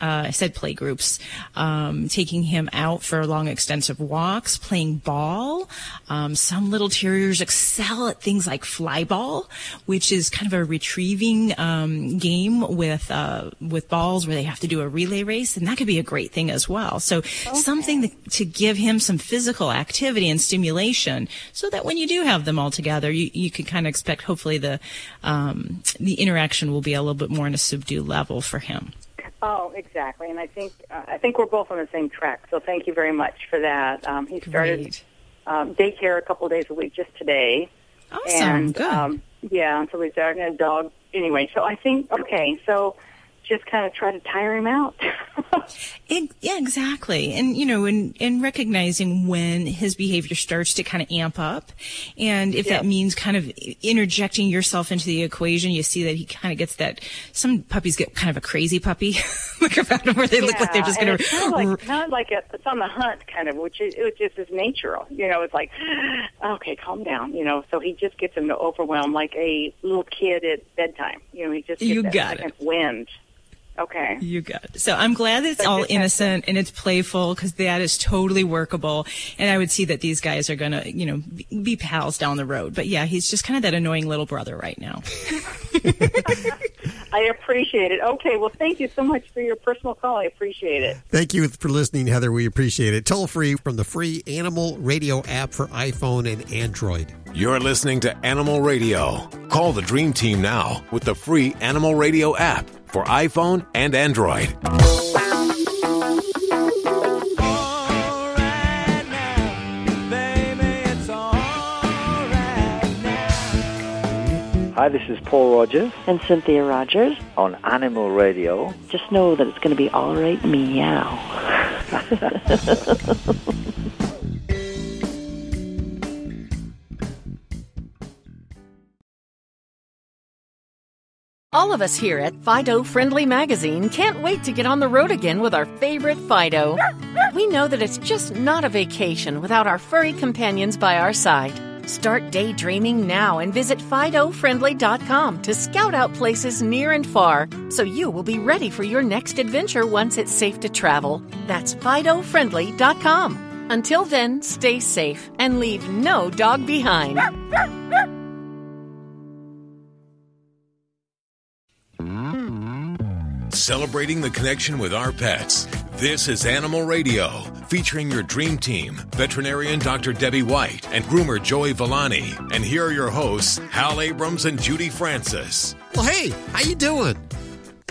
I said play groups. Taking him out for long, extensive walks, playing ball. Some little terriers excel at things like fly ball, which is kind of a retrieving game with balls where they have to do a relay race, and that could be a great thing as well. So something to give him some physical activity and stimulation, so that when you do have them all together, you can kind of expect hopefully the interaction will be a little bit more on a subdued level for him. Oh, exactly. And I think we're both on the same track. So thank you very much for that. He started daycare a couple of days a week just today. Awesome. And, good. So he's starting a dog. Anyway, so I think, so just kind of try to tire him out. Exactly. And, in recognizing when his behavior starts to kind of amp up, and if that means kind of interjecting yourself into the equation, you see that he kind of gets that, some puppies get kind of a crazy puppy, look around where they look like they're just going to... it's on the hunt kind of, which is just his natural. It's like, okay, calm down, so he just gets him to overwhelm like a little kid at bedtime. He just gets that second wind. Okay. You got it. So I'm glad it's all innocent and it's playful, because that is totally workable. And I would see that these guys are going to, be pals down the road. But, he's just kind of that annoying little brother right now. I appreciate it. Okay. Well, thank you so much for your personal call. I appreciate it. Thank you for listening, Heather. We appreciate it. Toll free from the free Animal Radio app for iPhone and Android. You're listening to Animal Radio. Call the Dream Team now with the free Animal Radio app for iPhone and Android. Hi, this is Paul Rogers. And Cynthia Rogers. On Animal Radio. Just know that it's going to be all right, meow. All of us here at Fido Friendly Magazine can't wait to get on the road again with our favorite Fido. We know that it's just not a vacation without our furry companions by our side. Start daydreaming now and visit FidoFriendly.com to scout out places near and far so you will be ready for your next adventure once it's safe to travel. That's FidoFriendly.com. Until then, stay safe and leave no dog behind. Celebrating the connection with our pets. This is Animal Radio, featuring your dream team, veterinarian Dr. Debbie White and groomer Joey Villani. And here are your hosts, Hal Abrams and Judy Francis. Well, hey, how you doing?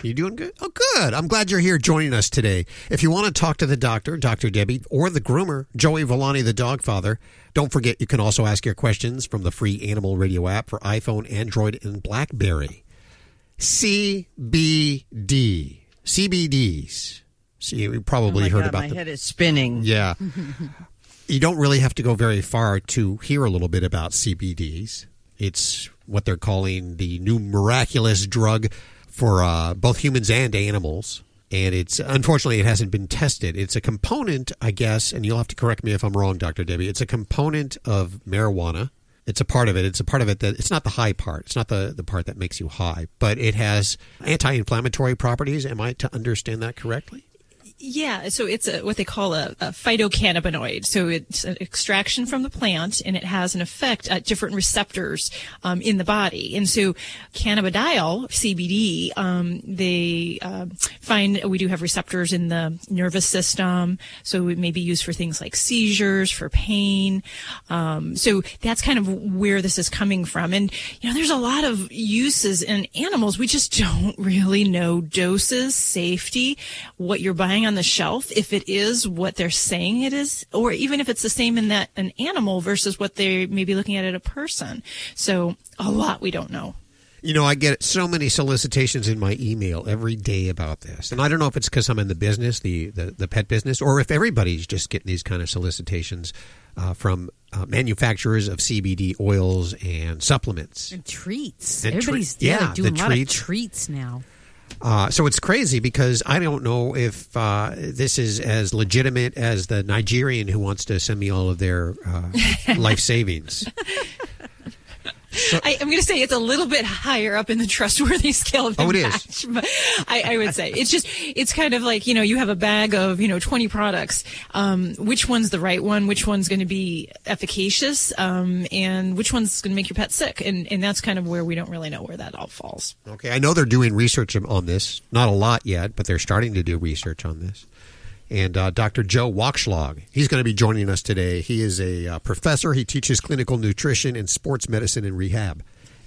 You doing good? Oh, good. I'm glad you're here joining us today. If you want to talk to the doctor, Dr. Debbie, or the groomer, Joey Villani, the dog father, don't forget you can also ask your questions from the free Animal Radio app for iPhone, Android, and BlackBerry. CBDs. See, you probably heard about them. My head is spinning. Yeah. You don't really have to go very far to hear a little bit about CBDs. It's what they're calling the new miraculous drug for both humans and animals. And it's, unfortunately, it hasn't been tested. It's a component, I guess, and you'll have to correct me if I'm wrong, Dr. Debbie. It's a component of marijuana. It's a part of it. It's a part of it that it's not the high part. It's not the part that makes you high, but it has anti-inflammatory properties. Am I to understand that correctly? Yeah. So it's what they call a phytocannabinoid. So it's an extraction from the plant, and it has an effect at different receptors in the body. And so cannabidiol, CBD, they find we do have receptors in the nervous system. So it may be used for things like seizures, for pain. So that's kind of where this is coming from. And, you know, there's a lot of uses in animals. We just don't really know doses, safety, what you're buying on the shelf, if it is what they're saying it is, or even if it's the same in that an animal versus what they may be looking at a person. So a lot we don't know. You know, I get so many solicitations in my email every day about this. And I don't know if it's because I'm in the business, the pet business, or if everybody's just getting these kind of solicitations from manufacturers of CBD oils and supplements. And treats. And everybody's doing a lot of treats now. So it's crazy because I don't know if this is as legitimate as the Nigerian who wants to send me all of their life savings. So, I'm going to say it's a little bit higher up in the trustworthy scale of impact. Oh, it is. I would say it's kind of like, you know, you have a bag of, 20 products. Which one's the right one? Which one's going to be efficacious? And which one's going to make your pet sick? And that's kind of where we don't really know where that all falls. Okay. I know they're doing research on this. Not a lot yet, but they're starting to do research on this. And Dr. Joe Wakshlag, he's going to be joining us today. He is a professor. He teaches clinical nutrition and sports medicine and rehab.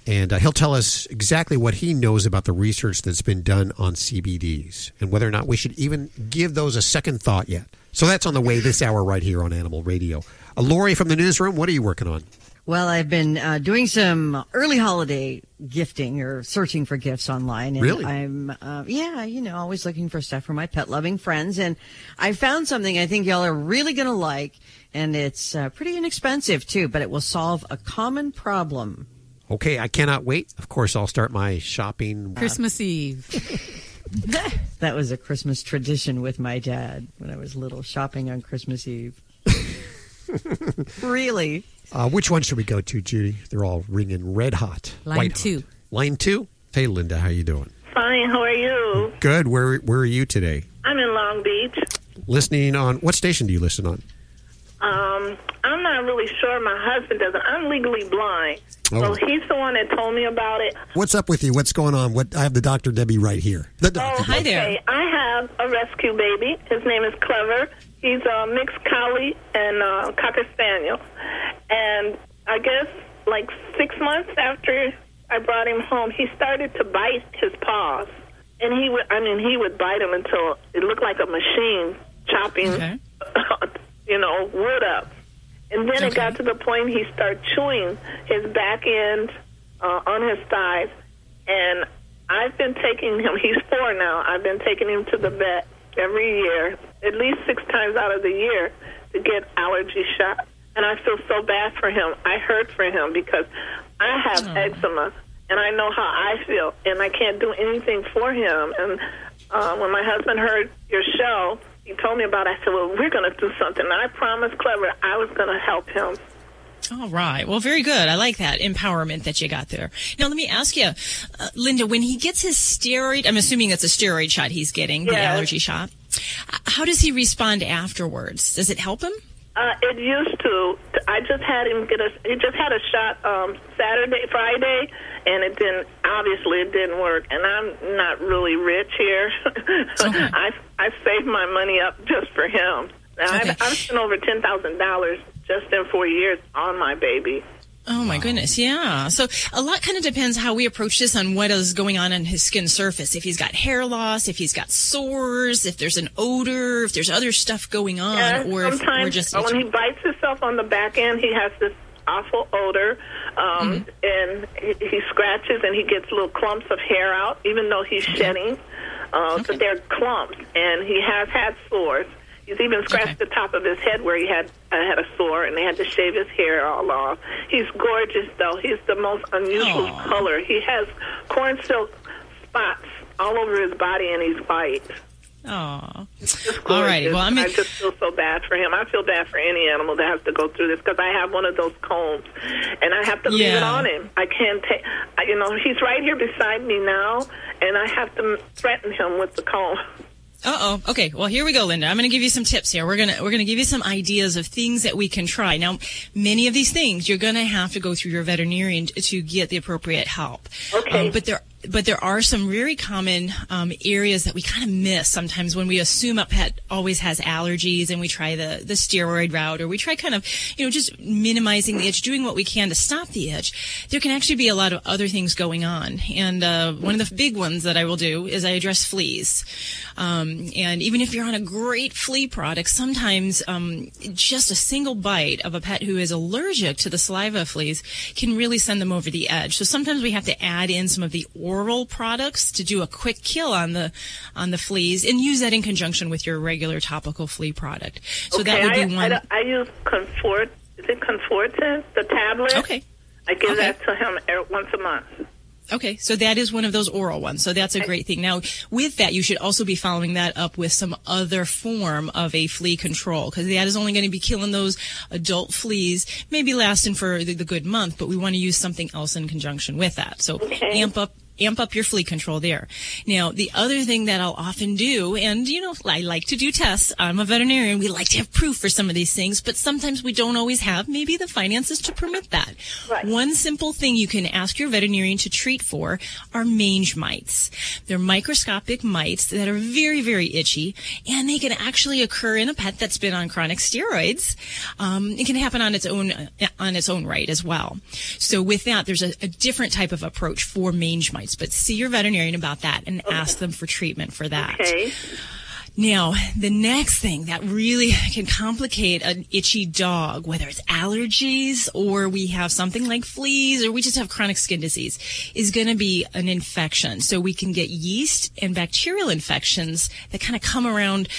And he'll tell us exactly what he knows about the research that's been done on CBDs and whether or not we should even give those a second thought yet. So that's on the way this hour right here on Animal Radio. Lori from the newsroom, what are you working on? Well, I've been doing some early holiday gifting or searching for gifts online. And really? I'm, always looking for stuff for my pet-loving friends. And I found something I think y'all are really going to like, and it's pretty inexpensive, too, but it will solve a common problem. Okay, I cannot wait. Of course, I'll start my shopping. Christmas Eve. That was a Christmas tradition with my dad when I was little, shopping on Christmas Eve. Really? Which one should we go to, Judy? They're all ringing red hot. Line 2. Line 2? Hey, Linda, how you doing? Fine, how are you? Good. Where are you today? I'm in Long Beach. Listening on, what station do you listen on? I'm not really sure. My husband doesn't. I'm legally blind. Oh. So he's the one that told me about it. What's up with you? What's going on? I have the Dr. Debbie right here. Hi there. I have a rescue baby. His name is Clever. He's a mixed collie and cocker spaniel. And I guess like 6 months after I brought him home, he started to bite his paws. And he would bite him until it looked like a machine chopping, wood up. And then it got to the point he started chewing his back end on his thighs, and I've been taking him. He's 4 now. I've been taking him to the vet every year, at least 6 times out of the year, to get allergy shots. And I feel so bad for him. I hurt for him because I have eczema, and I know how I feel, and I can't do anything for him. And when my husband heard your show, he told me about it. I said, well, we're going to do something. And I promised Clever I was going to help him. All right. Well, very good. I like that empowerment that you got there. Now, let me ask you, Linda, when he gets his steroid, I'm assuming it's a steroid shot he's getting, the allergy shot, how does he respond afterwards? Does it help him? It used to. I just had him get a, he just had a shot Friday, and it didn't, obviously it didn't work. And I'm not really rich here. Okay. I saved my money up just for him. Now, okay. I've spent over $10,000 just in 4 years on my baby. Oh, my goodness, yeah. So a lot kind of depends how we approach this on what is going on his skin surface. If he's got hair loss, if he's got sores, if there's an odor, if there's other stuff going on. Yeah, or if we're just when he bites himself on the back end, he has this awful odor, and he scratches and he gets little clumps of hair out, even though he's shedding. But they're clumps, and he has had sores. He's even scratched the top of his head where he had a sore, and they had to shave his hair all off. He's gorgeous, though. He's the most unusual color. He has corn silk spots all over his body, and he's white. Oh, all right. Well, I mean, I just feel so bad for him. I feel bad for any animal that has to go through this because I have one of those combs, and I have to leave it on him. I can't take. You know, he's right here beside me now, and I have to threaten him with the comb. Uh-oh. Okay. Well, here we go, Linda. I'm going to give you some tips here. We're going to give you some ideas of things that we can try. Now, many of these things, you're going to have to go through your veterinarian to get the appropriate help. Okay. But there are some very common areas that we kind of miss sometimes when we assume a pet always has allergies and we try the steroid route or we try kind of, you know, just minimizing the itch, doing what we can to stop the itch. There can actually be a lot of other things going on. And one of the big ones that I will do is I address fleas. And even if you're on a great flea product, sometimes just a single bite of a pet who is allergic to the saliva of fleas can really send them over the edge. So sometimes we have to add in some of the oral products to do a quick kill on the fleas, and use that in conjunction with your regular topical flea product. So that would be one. I use Comfort. Is it Comfortant? The tablet. Okay. I give that to him once a month. Okay, so that is one of those oral ones. So that's a great thing. Now, with that, you should also be following that up with some other form of a flea control, because that is only going to be killing those adult fleas, maybe lasting for the good month, but we want to use something else in conjunction with that. So amp up your flea control there. Now, the other thing that I'll often do, and, you know, I like to do tests. I'm a veterinarian. We like to have proof for some of these things, but sometimes we don't always have maybe the finances to permit that. Right. One simple thing you can ask your veterinarian to treat for are mange mites. They're microscopic mites that are very, very itchy, and they can actually occur in a pet that's been on chronic steroids. It can happen on its own right as well. So with that, there's a different type of approach for mange mites. But see your veterinarian about that and ask them for treatment for that. Okay. Now, the next thing that really can complicate an itchy dog, whether it's allergies or we have something like fleas or we just have chronic skin disease, is going to be an infection. So we can get yeast and bacterial infections that kind of come around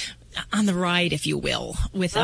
on the ride, if you will, with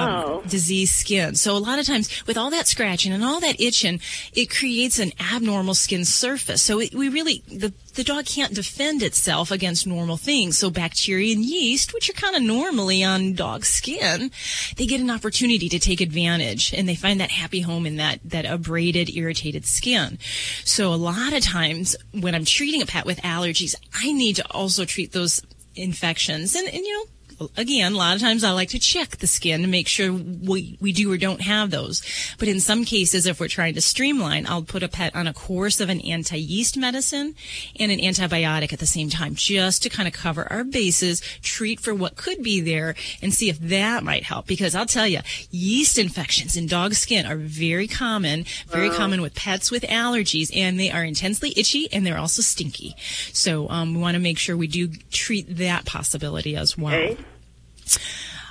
diseased skin. So a lot of times with all that scratching and all that itching, it creates an abnormal skin surface. So the dog can't defend itself against normal things. So bacteria and yeast, which are kind of normally on dog skin, they get an opportunity to take advantage, and they find that happy home in that abraded, irritated skin. So a lot of times when I'm treating a pet with allergies, I need to also treat those infections. And you know, again, a lot of times I like to check the skin to make sure we do or don't have those. But in some cases, if we're trying to streamline, I'll put a pet on a course of an anti-yeast medicine and an antibiotic at the same time, just to kind of cover our bases, treat for what could be there, and see if that might help. Because I'll tell you, yeast infections in dog skin are very common with pets with allergies, and they are intensely itchy, and they're also stinky. So we want to make sure we do treat that possibility as well. Okay.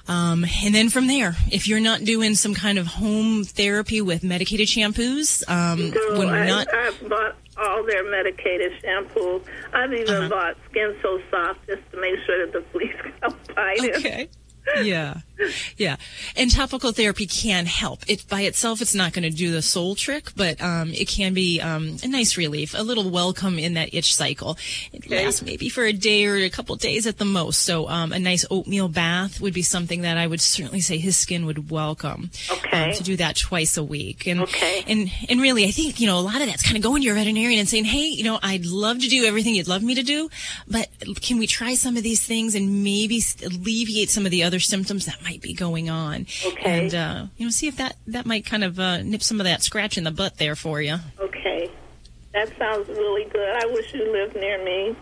And then from there, if you're not doing some kind of home therapy with medicated shampoos, when we're not, I bought all their medicated shampoos. I've even bought Skin So Soft just to make sure that the fleas don't bite it. Okay. Yeah. Yeah. And topical therapy can help. It by itself, it's not going to do the soul trick, but it can be a nice relief, a little welcome in that itch cycle. It lasts maybe for a day or a couple days at the most. So a nice oatmeal bath would be something that I would certainly say his skin would welcome. Okay. To do that twice a week. And, and really, I think, you know, a lot of that's kind of going to your veterinarian and saying, hey, you know, I'd love to do everything you'd love me to do, but can we try some of these things and maybe alleviate some of the other symptoms that might be going on, and you know, see if that might kind of nip some of that scratch in the butt there for you. Okay, that sounds really good. I wish you lived near me.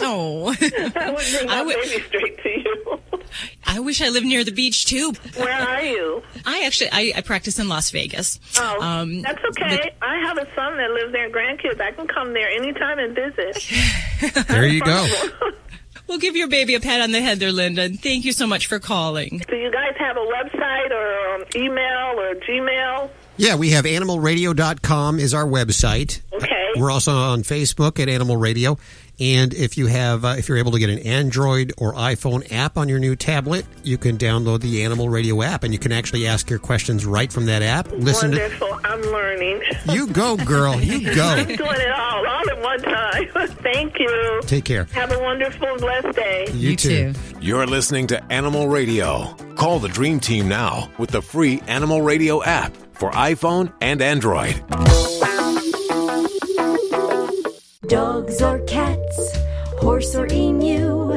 Oh, I would bring my baby straight to you. I wish I lived near the beach too. Where are you? I actually I practice in Las Vegas. Oh, that's okay. I have a son that lives there, grandkids. I can come there anytime and visit. There you go. We'll give your baby a pat on the head there, Linda, and thank you so much for calling. Do you guys have a website or email or Gmail? Yeah, we have animalradio.com is our website. Okay. We're also on Facebook at Animal Radio. And if you have, if you're able to get an Android or iPhone app on your new tablet, you can download the Animal Radio app, and you can actually ask your questions right from that app. Listen Wonderful. I'm learning. You go, girl. You go. I'm doing it all at one time. Thank you. Take care. Have a wonderful, blessed day. You too. You're listening to Animal Radio. Call the Dream Team now with the free Animal Radio app for iPhone and Android. Dogs or cats, horse or emu,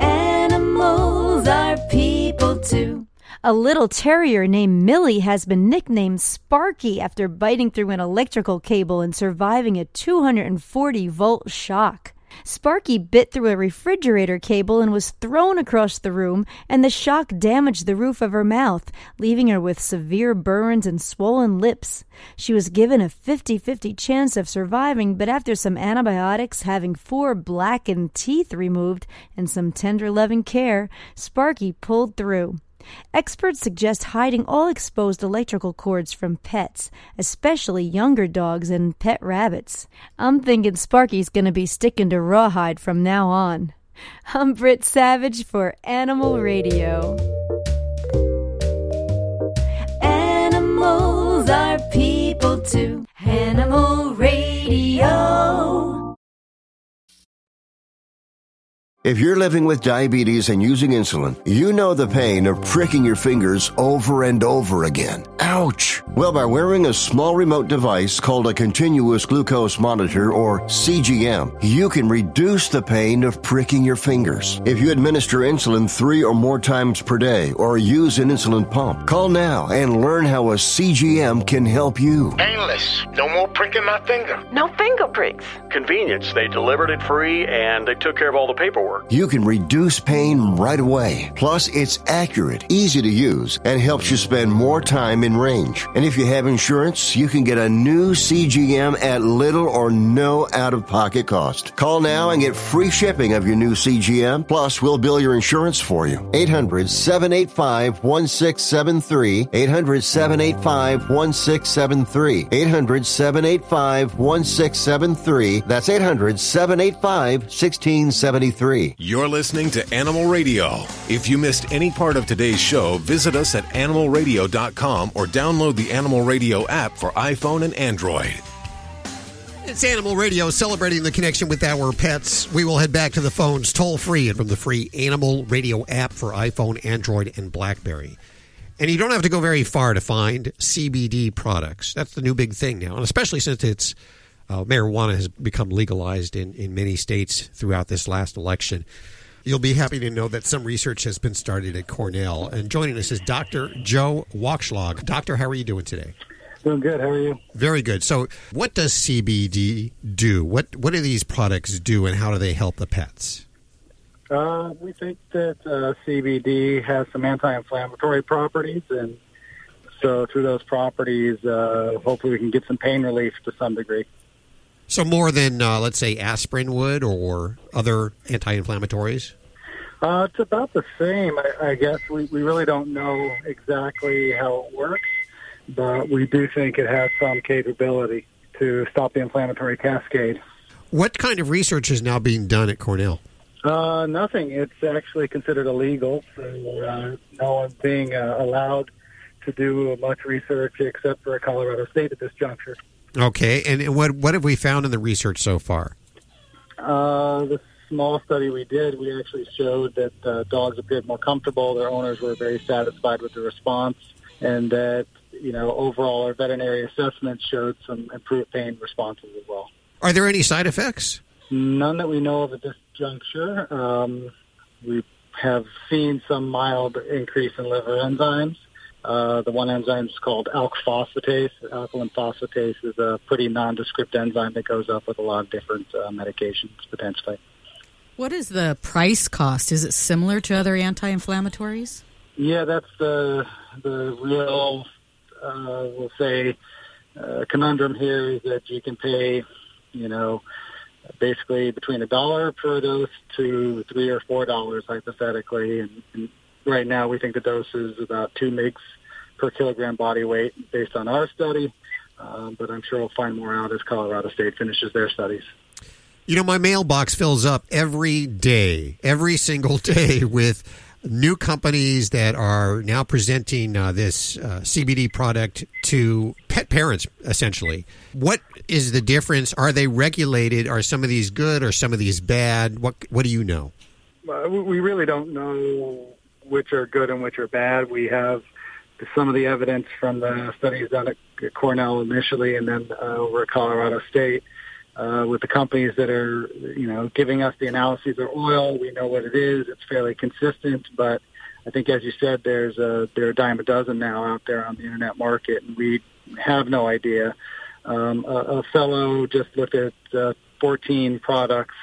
animals are people too. A little terrier named Millie has been nicknamed Sparky after biting through an electrical cable and surviving a 240-volt shock. Sparky bit through a refrigerator cable and was thrown across the room, and the shock damaged the roof of her mouth, leaving her with severe burns and swollen lips. She was given a 50-50 chance of surviving, but after some antibiotics, having 4 blackened teeth removed, and some tender loving care, Sparky pulled through. Experts suggest hiding all exposed electrical cords from pets, especially younger dogs and pet rabbits. I'm thinking Sparky's going to be sticking to rawhide from now on. I'm Britt Savage for Animal Radio. Animals are people too. Animal Radio. If you're living with diabetes and using insulin, you know the pain of pricking your fingers over and over again. Ouch! Well, by wearing a small remote device called a continuous glucose monitor, or CGM, you can reduce the pain of pricking your fingers. If you administer insulin 3 or more times per day or use an insulin pump, call now and learn how a CGM can help you. Painless. No more pricking my finger. No finger pricks. Convenience. They delivered it free and they took care of all the paperwork. You can reduce pain right away. Plus, it's accurate, easy to use, and helps you spend more time in range. And if you have insurance, you can get a new CGM at little or no out-of-pocket cost. Call now and get free shipping of your new CGM. Plus, we'll bill your insurance for you. 800-785-1673. 800-785-1673. 800-785-1673. That's 800-785-1673. You're listening to Animal Radio. If you missed any part of today's show, visit us at animalradio.com or download the Animal Radio app for iPhone and Android. It's Animal Radio, celebrating the connection with our pets. We will head back to the phones toll-free and from the free Animal Radio app for iPhone, Android, and BlackBerry. And you don't have to go very far to find CBD products. That's the new big thing now, and especially since it's marijuana has become legalized in many states throughout this last election. You'll be happy to know that some research has been started at Cornell. And joining us is Dr. Joe Wakshlag. Doctor, how are you doing today? Doing good. How are you? Very good. So what does CBD do? What do these products do, and how do they help the pets? We think that CBD has some anti-inflammatory properties, and so through those properties, hopefully we can get some pain relief to some degree. So more than, let's say, aspirin would or other anti-inflammatories? It's about the same, I guess. We really don't know exactly how it works, but we do think it has some capability to stop the inflammatory cascade. What kind of research is now being done at Cornell? Nothing. It's actually considered illegal, so no one's being allowed to do much research except for Colorado State at this juncture. Okay, and what have we found in the research so far? The small study we did, we actually showed that dogs appeared more comfortable, their owners were very satisfied with the response, and that, you know, overall our veterinary assessment showed some improved pain responses as well. Are there any side effects? None that we know of at this juncture. We have seen some mild increase in liver enzymes. The one enzyme is called alk phosphatase. Alkaline phosphatase is a pretty nondescript enzyme that goes up with a lot of different medications, potentially. What is the price cost? Is it similar to other anti-inflammatories? Yeah, that's the real, we'll say, conundrum here is that you can pay, you know, basically between $1 per dose to $3 or $4 hypothetically, and right now we think the dose is about 2 mg per kilogram body weight based on our study, but I'm sure we'll find more out as Colorado State finishes their studies. You know, my mailbox fills up every day, every single day, with new companies that are now presenting this CBD product to pet parents, essentially. What is the difference? Are they regulated? Are some of these good? Are some of these bad? What do you know? We really don't know which are good and which are bad. We have some of the evidence from the studies done at Cornell initially and then over at Colorado State. With the companies that are, you know, giving us the analyses of oil, we know what it is. It's fairly consistent, but I think, as you said, there are a dime a dozen now out there on the internet market, and we have no idea. A fellow just looked at 14 products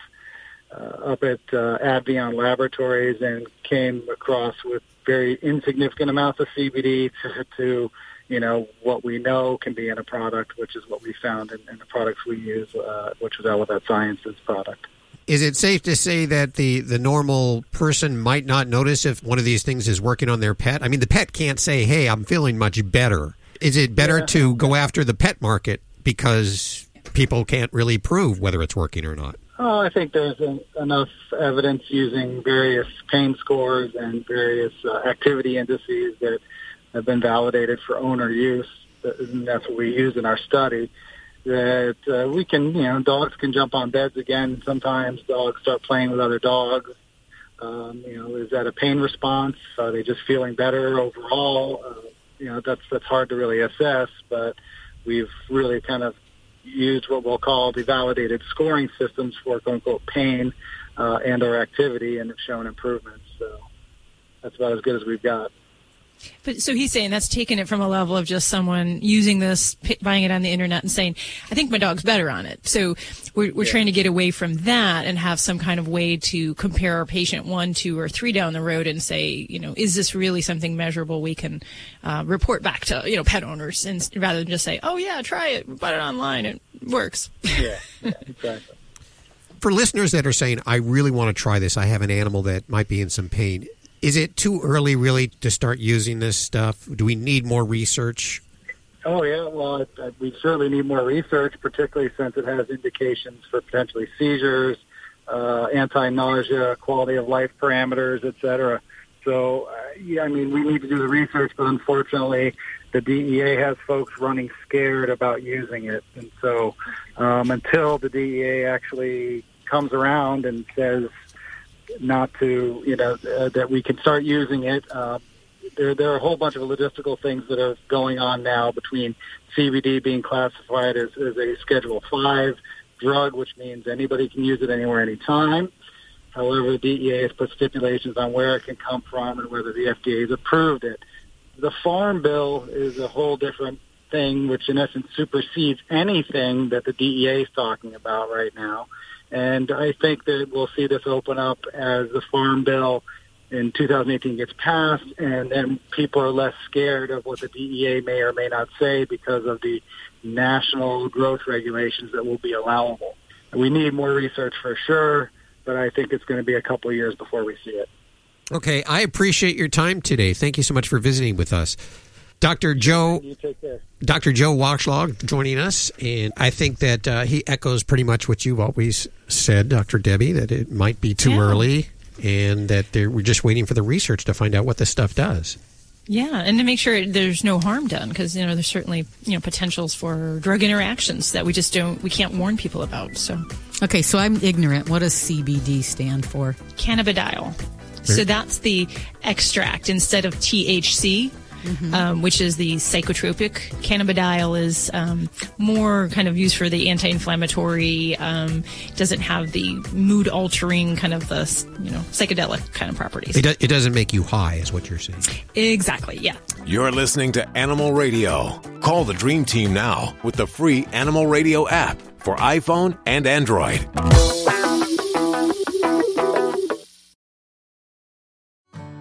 up at Advion Laboratories and came across with very insignificant amounts of CBD to you know, what we know can be in a product, which is what we found in the products we use, which was Elevate Science's product. Is it safe to say that the normal person might not notice if one of these things is working on their pet? I mean, the pet can't say, hey, I'm feeling much better. Is it better to go after the pet market because people can't really prove whether it's working or not? Oh, I think there's enough evidence using various pain scores and various activity indices that have been validated for owner use, and that's what we use in our study, that we can, you know, dogs can jump on beds again. Sometimes dogs start playing with other dogs. You know, is that a pain response? Are they just feeling better overall? You know, that's hard to really assess, but we've really kind of used what we'll call the validated scoring systems for, quote-unquote, pain and or activity, and have shown improvements. So that's about as good as we've got. But so he's saying that's taking it from a level of just someone using this, buying it on the internet and saying, I think my dog's better on it. So we're trying to get away from that and have some kind of way to compare our patient 1, 2, or 3 down the road and say, you know, is this really something measurable we can report back to, you know, pet owners, and rather than just say, oh, yeah, try it, buy it online, it works. Yeah, exactly. For listeners that are saying, I really want to try this, I have an animal that might be in some pain, is it too early, really, to start using this stuff? Do we need more research? Oh, yeah. Well, we certainly need more research, particularly since it has indications for potentially seizures, anti-nausea, quality of life parameters, et cetera. So, yeah, I mean, we need to do the research, but unfortunately, the DEA has folks running scared about using it. And so until the DEA actually comes around and says, not to, you know, that we can start using it. There are a whole bunch of logistical things that are going on now between CBD being classified as a Schedule V drug, which means anybody can use it anywhere, anytime. However, the DEA has put stipulations on where it can come from and whether the FDA has approved it. The Farm Bill is a whole different thing, which in essence supersedes anything that the DEA is talking about right now. And I think that we'll see this open up as the Farm Bill in 2018 gets passed, and then people are less scared of what the DEA may or may not say because of the national growth regulations that will be allowable. We need more research for sure, but I think it's going to be a couple of years before we see it. Okay, I appreciate your time today. Thank you so much for visiting with us. Dr. Joe Wakshlag joining us, and I think that he echoes pretty much what you've always said, Dr. Debbie, that it might be too early, and that we're just waiting for the research to find out what this stuff does. Yeah, and to make sure there's no harm done, because there's certainly potentials for drug interactions that we can't warn people about. So okay, so I'm ignorant. What does CBD stand for? Cannabidiol. So that's the extract instead of THC. Mm-hmm. Which is the psychotropic. Cannabidiol is more kind of used for the anti-inflammatory, doesn't have the mood-altering kind of the, psychedelic kind of properties. It doesn't make you high is what you're saying. Exactly, yeah. You're listening to Animal Radio. Call the Dream Team now with the free Animal Radio app for iPhone and Android.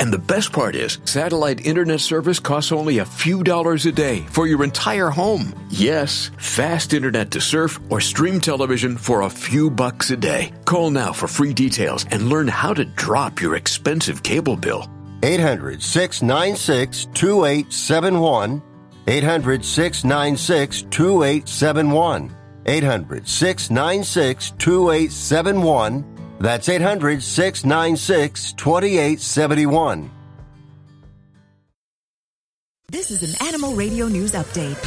And the best part is, satellite internet service costs only a few dollars a day for your entire home. Yes, fast internet to surf or stream television for a few bucks a day. Call now for free details and learn how to drop your expensive cable bill. 800-696-2871. 800-696-2871. 800-696-2871. That's 800-696-2871. This is an Animal Radio News Update.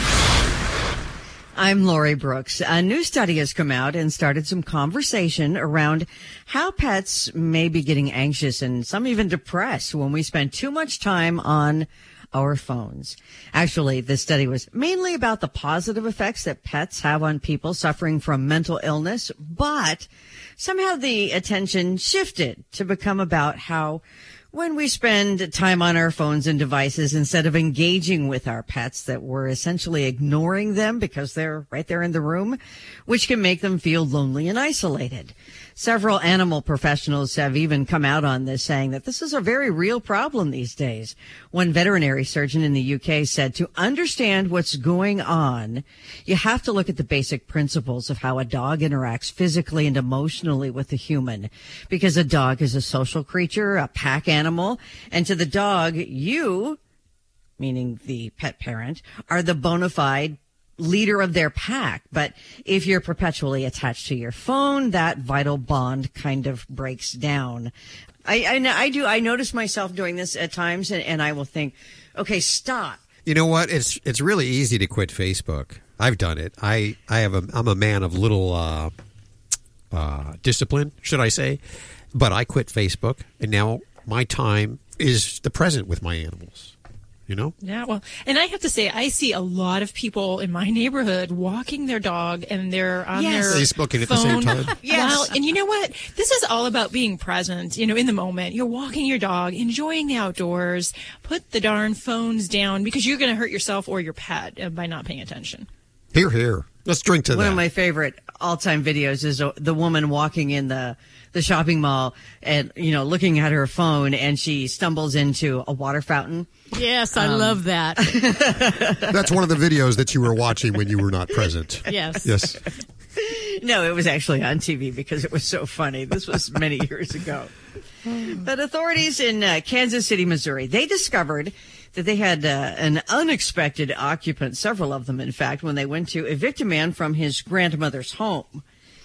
I'm Lori Brooks. A new study has come out and started some conversation around how pets may be getting anxious and some even depressed when we spend too much time on our phones. Actually, this study was mainly about the positive effects that pets have on people suffering from mental illness, but somehow the attention shifted to become about how when we spend time on our phones and devices instead of engaging with our pets, that we're essentially ignoring them because they're right there in the room, which can make them feel lonely and isolated. Several animal professionals have even come out on this, saying that this is a very real problem these days. One veterinary surgeon in the UK said, to understand what's going on, you have to look at the basic principles of how a dog interacts physically and emotionally with a human, because a dog is a social creature, a pack animal, and to the dog, you, meaning the pet parent, are the bona fide leader of their pack. But if you're perpetually attached to your phone, that vital bond kind of breaks down. I notice myself doing this at times, and I will think, okay, stop. You know what? It's really easy to quit Facebook. I've done it. I'm a man of little discipline, should I say? But I quit Facebook, and now my time is the present with my animals. Yeah, well, and I have to say, I see a lot of people in my neighborhood walking their dog, and they're on their Facebooking phone at the same time. Yes. And you know what? This is all about being present, in the moment. You're walking your dog, enjoying the outdoors. Put the darn phones down, because you're going to hurt yourself or your pet by not paying attention. Hear, hear. Let's drink to that. One of my favorite all-time videos is the woman walking in the shopping mall and, looking at her phone, and she stumbles into a water fountain. Yes, I love that. That's one of the videos that you were watching when you were not present. Yes. No, it was actually on TV because it was so funny. This was many years ago. But authorities in Kansas City, Missouri, they discovered that they had an unexpected occupant, several of them, in fact, when they went to evict a man from his grandmother's home.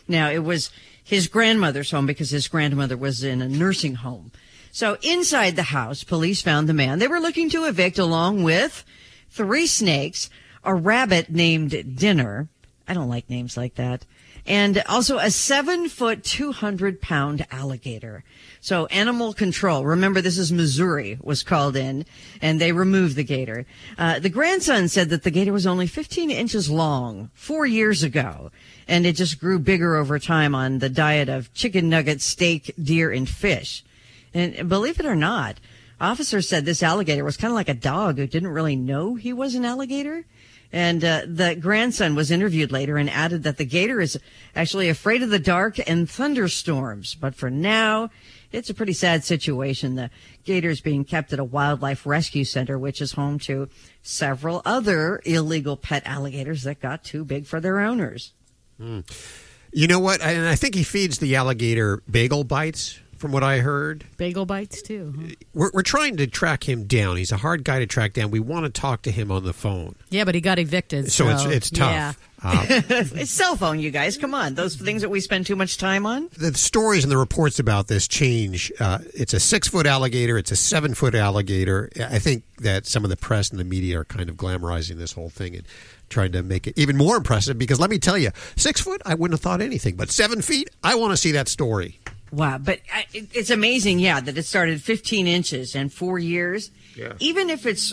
Now, it was his grandmother's home because his grandmother was in a nursing home. So inside the house, police found the man they were looking to evict, along with 3 snakes, a rabbit named Dinner. I don't like names like that. And also a 7-foot, 200-pound alligator. So animal control, remember this is Missouri, was called in, and they removed the gator. The grandson said that the gator was only 15 inches long 4 years ago, and it just grew bigger over time on the diet of chicken nuggets, steak, deer, and fish. And believe it or not, officers said this alligator was kind of like a dog who didn't really know he was an alligator. And the grandson was interviewed later and added that the gator is actually afraid of the dark and thunderstorms. But for now, it's a pretty sad situation. The gator is being kept at a wildlife rescue center, which is home to several other illegal pet alligators that got too big for their owners. Mm. You know what? And I think he feeds the alligator bagel bites, from what I heard. Bagel bites, too. Huh? We're trying to track him down. He's a hard guy to track down. We want to talk to him on the phone. Yeah, but he got evicted. So it's tough. Yeah. It's cell phone, you guys. Come on. Those things that we spend too much time on. The stories and the reports about this change. It's a 6-foot alligator. It's a 7-foot alligator. I think that some of the press and the media are kind of glamorizing this whole thing and trying to make it even more impressive. Because let me tell you, 6 foot, I wouldn't have thought anything. But 7 feet, I want to see that story. Wow, but it's amazing, yeah, that it started 15 inches in 4 years. Yeah. Even if it's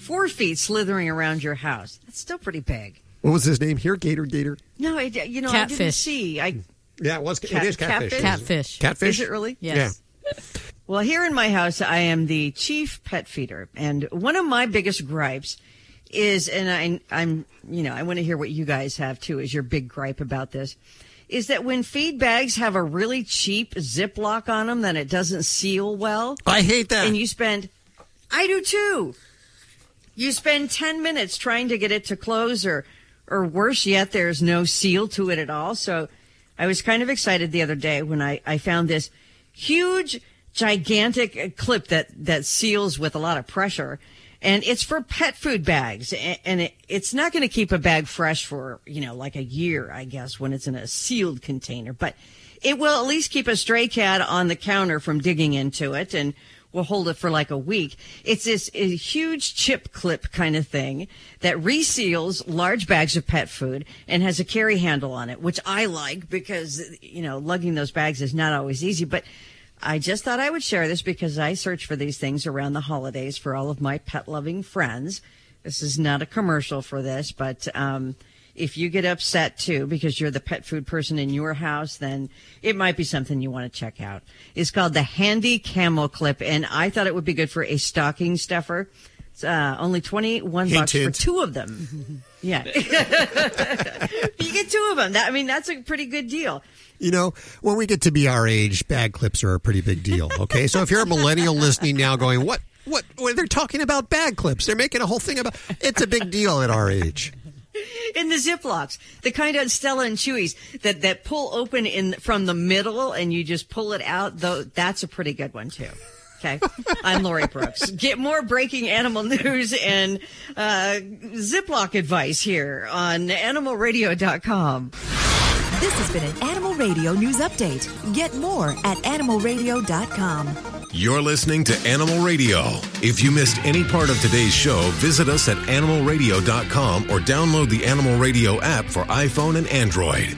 4 feet slithering around your house, that's still pretty big. What was his name here? Gator? No, catfish. I didn't see. It is catfish. Catfish. Catfish? Is it really? Yes. Yeah. Well, here in my house, I am the chief pet feeder, and one of my biggest gripes is, and I want to hear what you guys have too, is your big gripe about this, is that when feed bags have a really cheap Ziploc on them, then it doesn't seal well. I hate that. And I do too. You spend 10 minutes trying to get it to close or worse yet, there's no seal to it at all. So I was kind of excited the other day when I found this huge, gigantic clip that seals with a lot of pressure. And it's for pet food bags, and it's not going to keep a bag fresh for, like a year, I guess, when it's in a sealed container. But it will at least keep a stray cat on the counter from digging into it, and will hold it for like a week. It's this huge chip clip kind of thing that reseals large bags of pet food and has a carry handle on it, which I like because, lugging those bags is not always easy. But I just thought I would share this because I search for these things around the holidays for all of my pet-loving friends. This is not a commercial for this, but if you get upset, too, because you're the pet food person in your house, then it might be something you want to check out. It's called the Handy Camel Clip, and I thought it would be good for a stocking stuffer. It's only $21 for two of them. Yeah. You get two of them. That's a pretty good deal. When we get to be our age, bag clips are a pretty big deal, okay? So if you're a millennial listening now going, what? They're talking about bag clips. They're making a whole thing about it. It's a big deal at our age. In the Ziplocs, the kind of Stella and Chewy's that pull open from the middle and you just pull it out, though, that's a pretty good one, too. Okay, I'm Lori Brooks. Get more breaking animal news and Ziploc advice here on AnimalRadio.com. This has been an Animal Radio News Update. Get more at AnimalRadio.com. You're listening to Animal Radio. If you missed any part of today's show, visit us at AnimalRadio.com or download the Animal Radio app for iPhone and Android.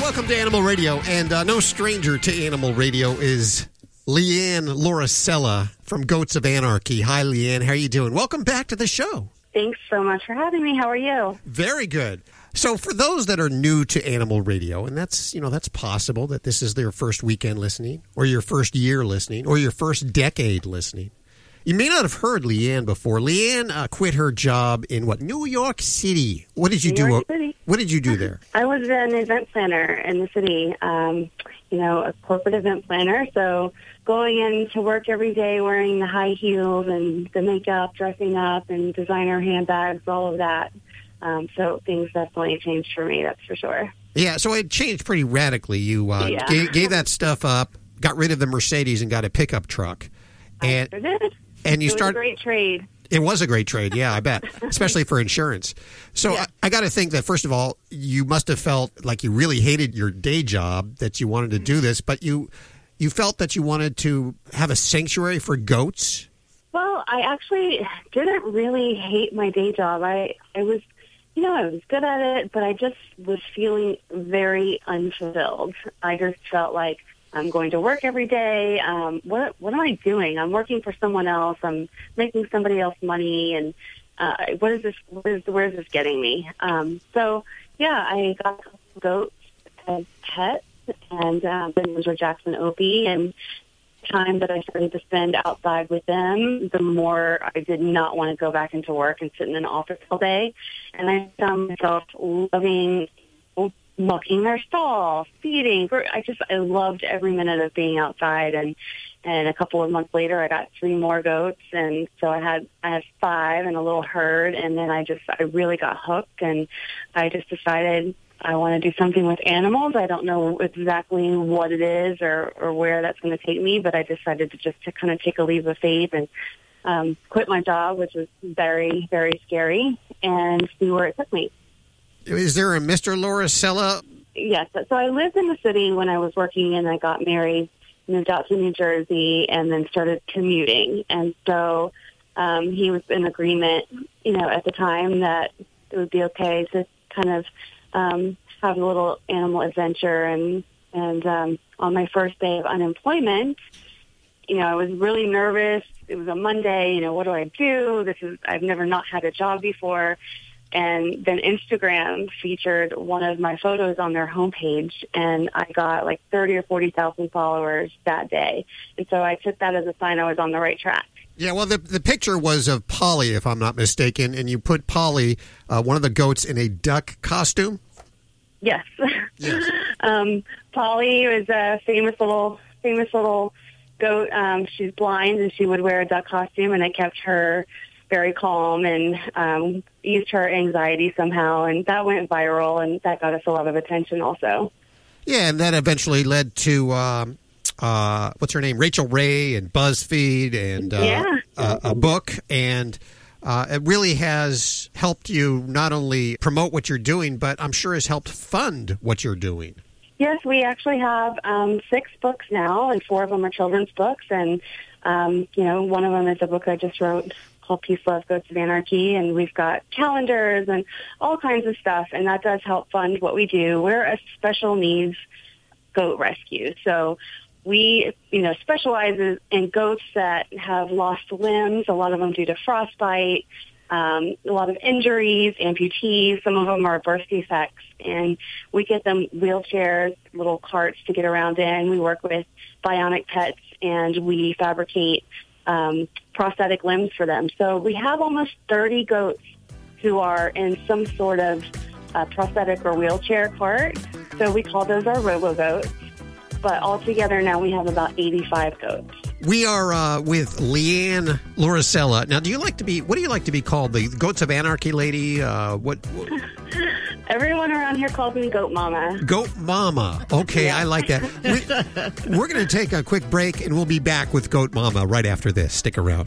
Welcome to Animal Radio, and no stranger to Animal Radio is Leanne Lauricella from Goats of Anarchy. Hi, Leanne. How are you doing? Welcome back to the show. Thanks so much for having me. How are you? Very good. So for those that are new to Animal Radio, and that's possible that this is their first weekend listening, or your first year listening, or your first decade listening. You may not have heard Leanne before. Leanne quit her job in New York City. What did you do? What did you do there? I was an event planner in the city. A corporate event planner. So going into work every day, wearing the high heels and the makeup, dressing up, and designer handbags, all of that. So things definitely changed for me, that's for sure. Yeah, so it changed pretty radically. You gave that stuff up, got rid of the Mercedes, and got a pickup truck. And I sure did. And it was a great trade. It was a great trade, yeah, I bet, especially for insurance. So yeah. I got to think that, first of all, you must have felt like you really hated your day job, that you wanted to do this, but you felt that you wanted to have a sanctuary for goats? Well, I actually didn't really hate my day job. I was good at it, but I just was feeling very unfulfilled. I just felt like I'm going to work every day. What am I doing? I'm working for someone else. I'm making somebody else money. And what is this? Where is this getting me? I got goats as pets, and then those were Jackson Opie, and time that I started to spend outside with them, the more I did not want to go back into work and sit in an office all day. And I found myself loving milking their stall, feeding. I loved every minute of being outside. And a couple of months later, I got 3 more goats, and so I had 5 and a little herd. And then I really got hooked, and I just decided I want to do something with animals. I don't know exactly what it is or where that's going to take me, but I decided to kind of take a leap of faith and quit my job, which was very, very scary, and see where it took me. Is there a Mr. Lauricella? Yes. So I lived in the city when I was working, and I got married, moved out to New Jersey, and then started commuting. And so he was in agreement, at the time that it would be okay to kind of have a little animal adventure. And on my first day of unemployment, I was really nervous. It was a Monday. What do I do? I've never not had a job before. And then Instagram featured one of my photos on their homepage, and I got like 30 or 40,000 followers that day. And so I took that as a sign I was on the right track. Yeah, well, the picture was of Polly, if I'm not mistaken, and you put Polly, one of the goats, in a duck costume? Yes. Yes. Polly was a famous little goat. She's blind, and she would wear a duck costume, and I kept her very calm and eased her anxiety somehow, and that went viral, and that got us a lot of attention also. Yeah, and that eventually led to, what's her name, Rachel Ray and BuzzFeed, and a book, and it really has helped you not only promote what you're doing, but I'm sure has helped fund what you're doing. Yes, we actually have 6 books now, and 4 of them are children's books, and one of them is a book I just wrote called Peace Love Goats of Anarchy, and we've got calendars and all kinds of stuff, and that does help fund what we do. We're a special needs goat rescue, so we specialize in goats that have lost limbs, a lot of them due to frostbite, a lot of injuries, amputees, some of them are birth defects, and we get them wheelchairs, little carts to get around in. We work with bionic pets, and we fabricate prosthetic limbs for them. So we have almost 30 goats who are in some sort of prosthetic or wheelchair cart. So we call those our robo-goats. But altogether now we have about 85 goats. We are with Leanne Lauricella. Now, what do you like to be called? The Goats of Anarchy lady? What? Everyone around here calls me Goat Mama. Goat Mama. Okay, yeah. I like that. We're going to take a quick break, and we'll be back with Goat Mama right after this. Stick around.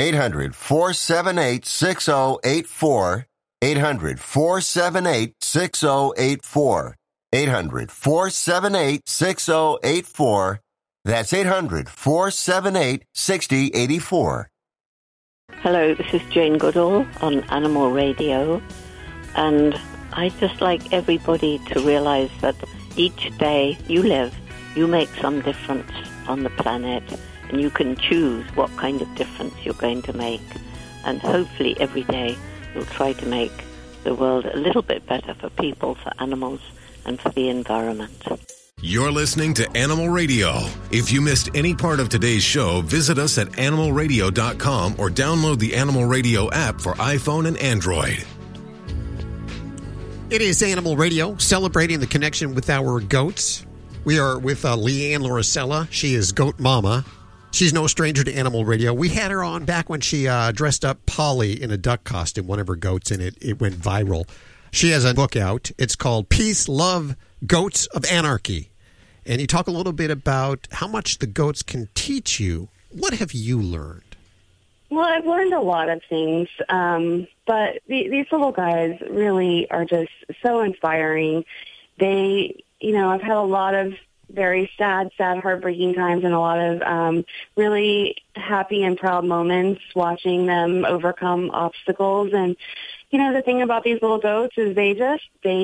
800-478-6084. 800-478-6084. 800-478-6084. That's 800-478-6084. Hello, this is Jane Goodall on Animal Radio. And I'd just like everybody to realize that each day you live, you make some difference on the planet. And you can choose what kind of difference you're going to make. And hopefully every day you'll try to make the world a little bit better for people, for animals, and for the environment. You're listening to Animal Radio. If you missed any part of today's show, visit us at animalradio.com or download the Animal Radio app for iPhone and Android. It is Animal Radio, celebrating the connection with our goats. We are with Leanne Lauricella. She is Goat Mama. She's no stranger to Animal Radio. We had her on back when she dressed up Polly in a duck costume, one of her goats, and it went viral. She has a book out. It's called Peace, Love, Goats of Anarchy. And you talk a little bit about how much the goats can teach you. What have you learned? Well, I've learned a lot of things, but these little guys really are just so inspiring. They, you know, I've had a lot of very sad, heartbreaking times and a lot of really happy and proud moments watching them overcome obstacles. And, you know, the thing about these little goats is they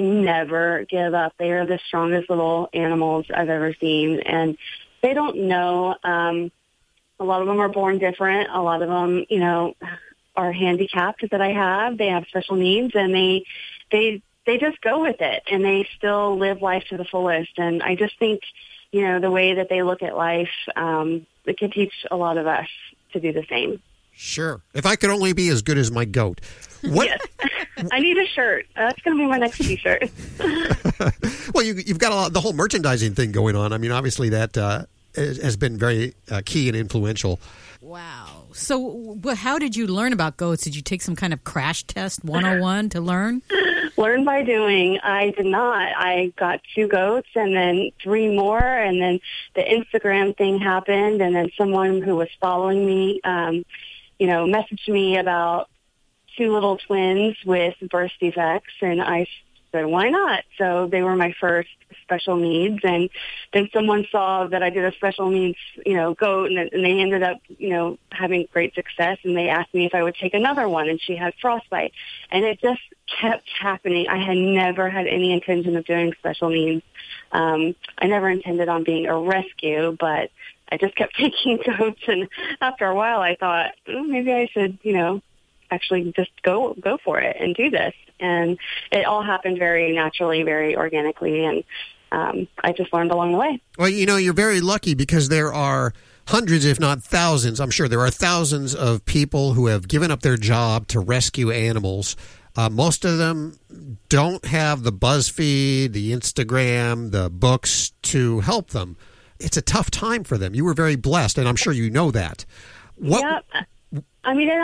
never give up. They are the strongest little animals I've ever seen. And they don't know, a lot of them are born different. A lot of them, you know, are handicapped that I have. They have special needs, and they just go with it, and they still live life to the fullest. And I just think, you know, the way that they look at life, it can teach a lot of us to do the same. Sure. If I could only be as good as my goat. What? Yes. I need a shirt. That's going to be my next T-shirt. Well, you've got the whole merchandising thing going on. I mean, obviously that has been very key and influential. Wow. So how did you learn about goats? Did you take some kind of crash test 101 to learn? Learn by doing. I did not. I got 2 goats and then 3 more, and then the Instagram thing happened, and then someone who was following me, you know, messaged me about 2 little twins with birth defects, and I said, why not? So they were my first special needs, and then someone saw that I did a special needs, you know, goat, and they ended up, you know, having great success, and they asked me if I would take another one, and she had frostbite, and it just kept happening. I had never had any intention of doing special needs. I never intended on being a rescue, but I just kept taking goats, and after a while I thought, maybe I should, you know, actually just go for it and do this. And it all happened very naturally, very organically, and I just learned along the way. Well, you know, you're very lucky because there are hundreds, if not thousands, I'm sure there are thousands of people who have given up their job to rescue animals. Most of them don't have the BuzzFeed, the Instagram, the books to help them. It's a tough time for them. You were very blessed, and I'm sure you know that. Yep. I mean, and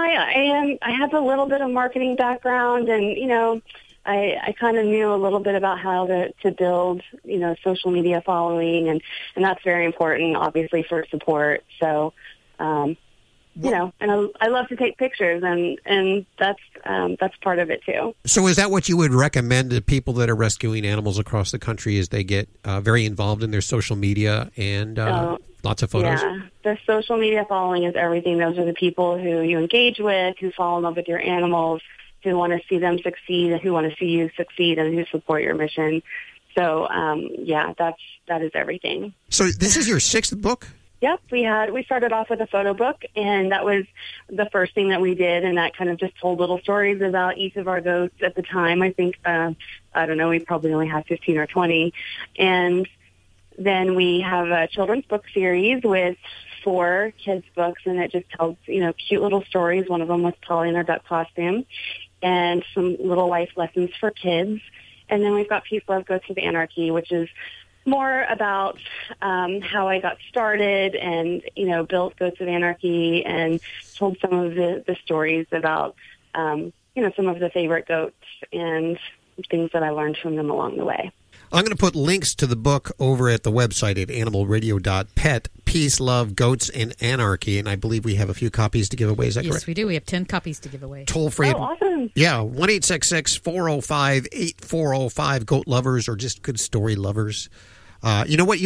I have a little bit of marketing background, and, you know, I kind of knew a little bit about how to build, you know, social media following, and that's very important, obviously, for support. So, you know, and I love to take pictures, and that's part of it, too. So is that what you would recommend to people that are rescuing animals across the country as they get very involved in their social media and lots of photos? Yeah, the social media following is everything. Those are the people who you engage with, who fall in love with your animals, who want to see them succeed, and who want to see you succeed, and who support your mission. So, yeah, that is everything. So this is your 6th book? Yep, we started off with a photo book, and that was the first thing that we did, and that kind of just told little stories about each of our goats at the time. I think, I don't know, we probably only had 15 or 20. And then we have a children's book series with 4 kids' books, and it just tells, you know, cute little stories. One of them was Polly in her duck costume, and some little life lessons for kids. And then we've got Peace Love Goats of Anarchy, which is more about how I got started and, you know, built Goats of Anarchy, and told some of the stories about, you know, some of the favorite goats and things that I learned from them along the way. I'm going to put links to the book over at the website at animalradio.pet, Peace, Love, Goats, and Anarchy. And I believe we have a few copies to give away. Is that correct? Yes, we do. We have 10 copies to give away. Toll free. Oh, awesome. Yeah, 1-866-405-8405, goat lovers or just good story lovers. You know what?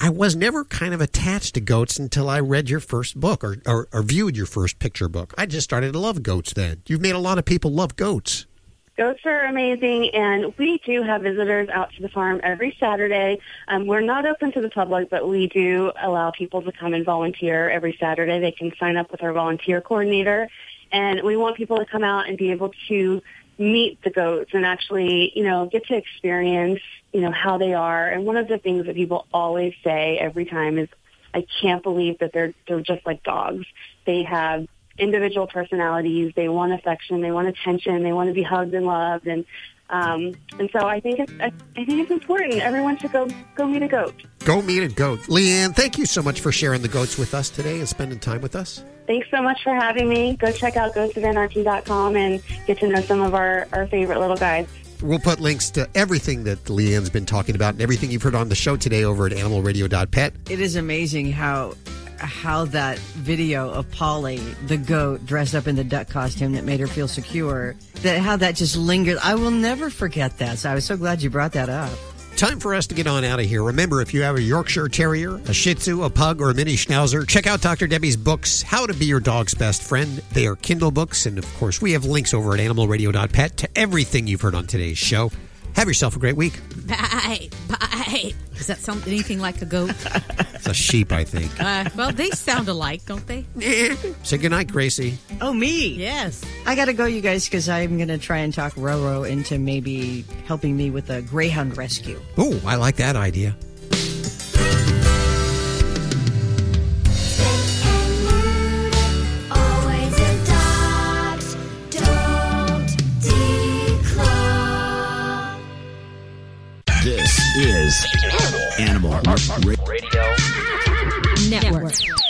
I was never kind of attached to goats until I read your first book or viewed your first picture book. I just started to love goats then. You've made a lot of people love goats. Goats are amazing, and we do have visitors out to the farm every Saturday. We're not open to the public, but we do allow people to come and volunteer every Saturday. They can sign up with our volunteer coordinator, and we want people to come out and be able to meet the goats and actually, you know, get to experience, you know, how they are. And one of the things that people always say every time is, I can't believe that they're just like dogs. They have individual personalities. They want affection, they want attention, they want to be hugged and loved, and so I think it's important. Everyone should go meet a goat. Go meet a goat. Leanne, thank you so much for sharing the goats with us today and spending time with us. Thanks so much for having me. Go check out GoatsOfAnarchy.com and get to know some of our favorite little guys. We'll put links to everything that Leanne's been talking about and everything you've heard on the show today over at animalradio.pet. It is amazing how that video of Polly, the goat, dressed up in the duck costume that made her feel secure, how that just lingered. I will never forget that. So I was so glad you brought that up. Time for us to get on out of here. Remember, if you have a Yorkshire Terrier, a Shih Tzu, a Pug, or a Mini Schnauzer, check out Dr. Debbie's books, How to Be Your Dog's Best Friend. They are Kindle books, and of course, we have links over at animalradio.pet to everything you've heard on today's show. Have yourself a great week. Bye. Bye. Does that sound anything like a goat? It's a sheep, I think. Well, they sound alike, don't they? Say goodnight, Gracie. Oh, me? Yes. I got to go, you guys, because I'm going to try and talk Roro into maybe helping me with a greyhound rescue. Oh, I like that idea. This is Animal Radio Network.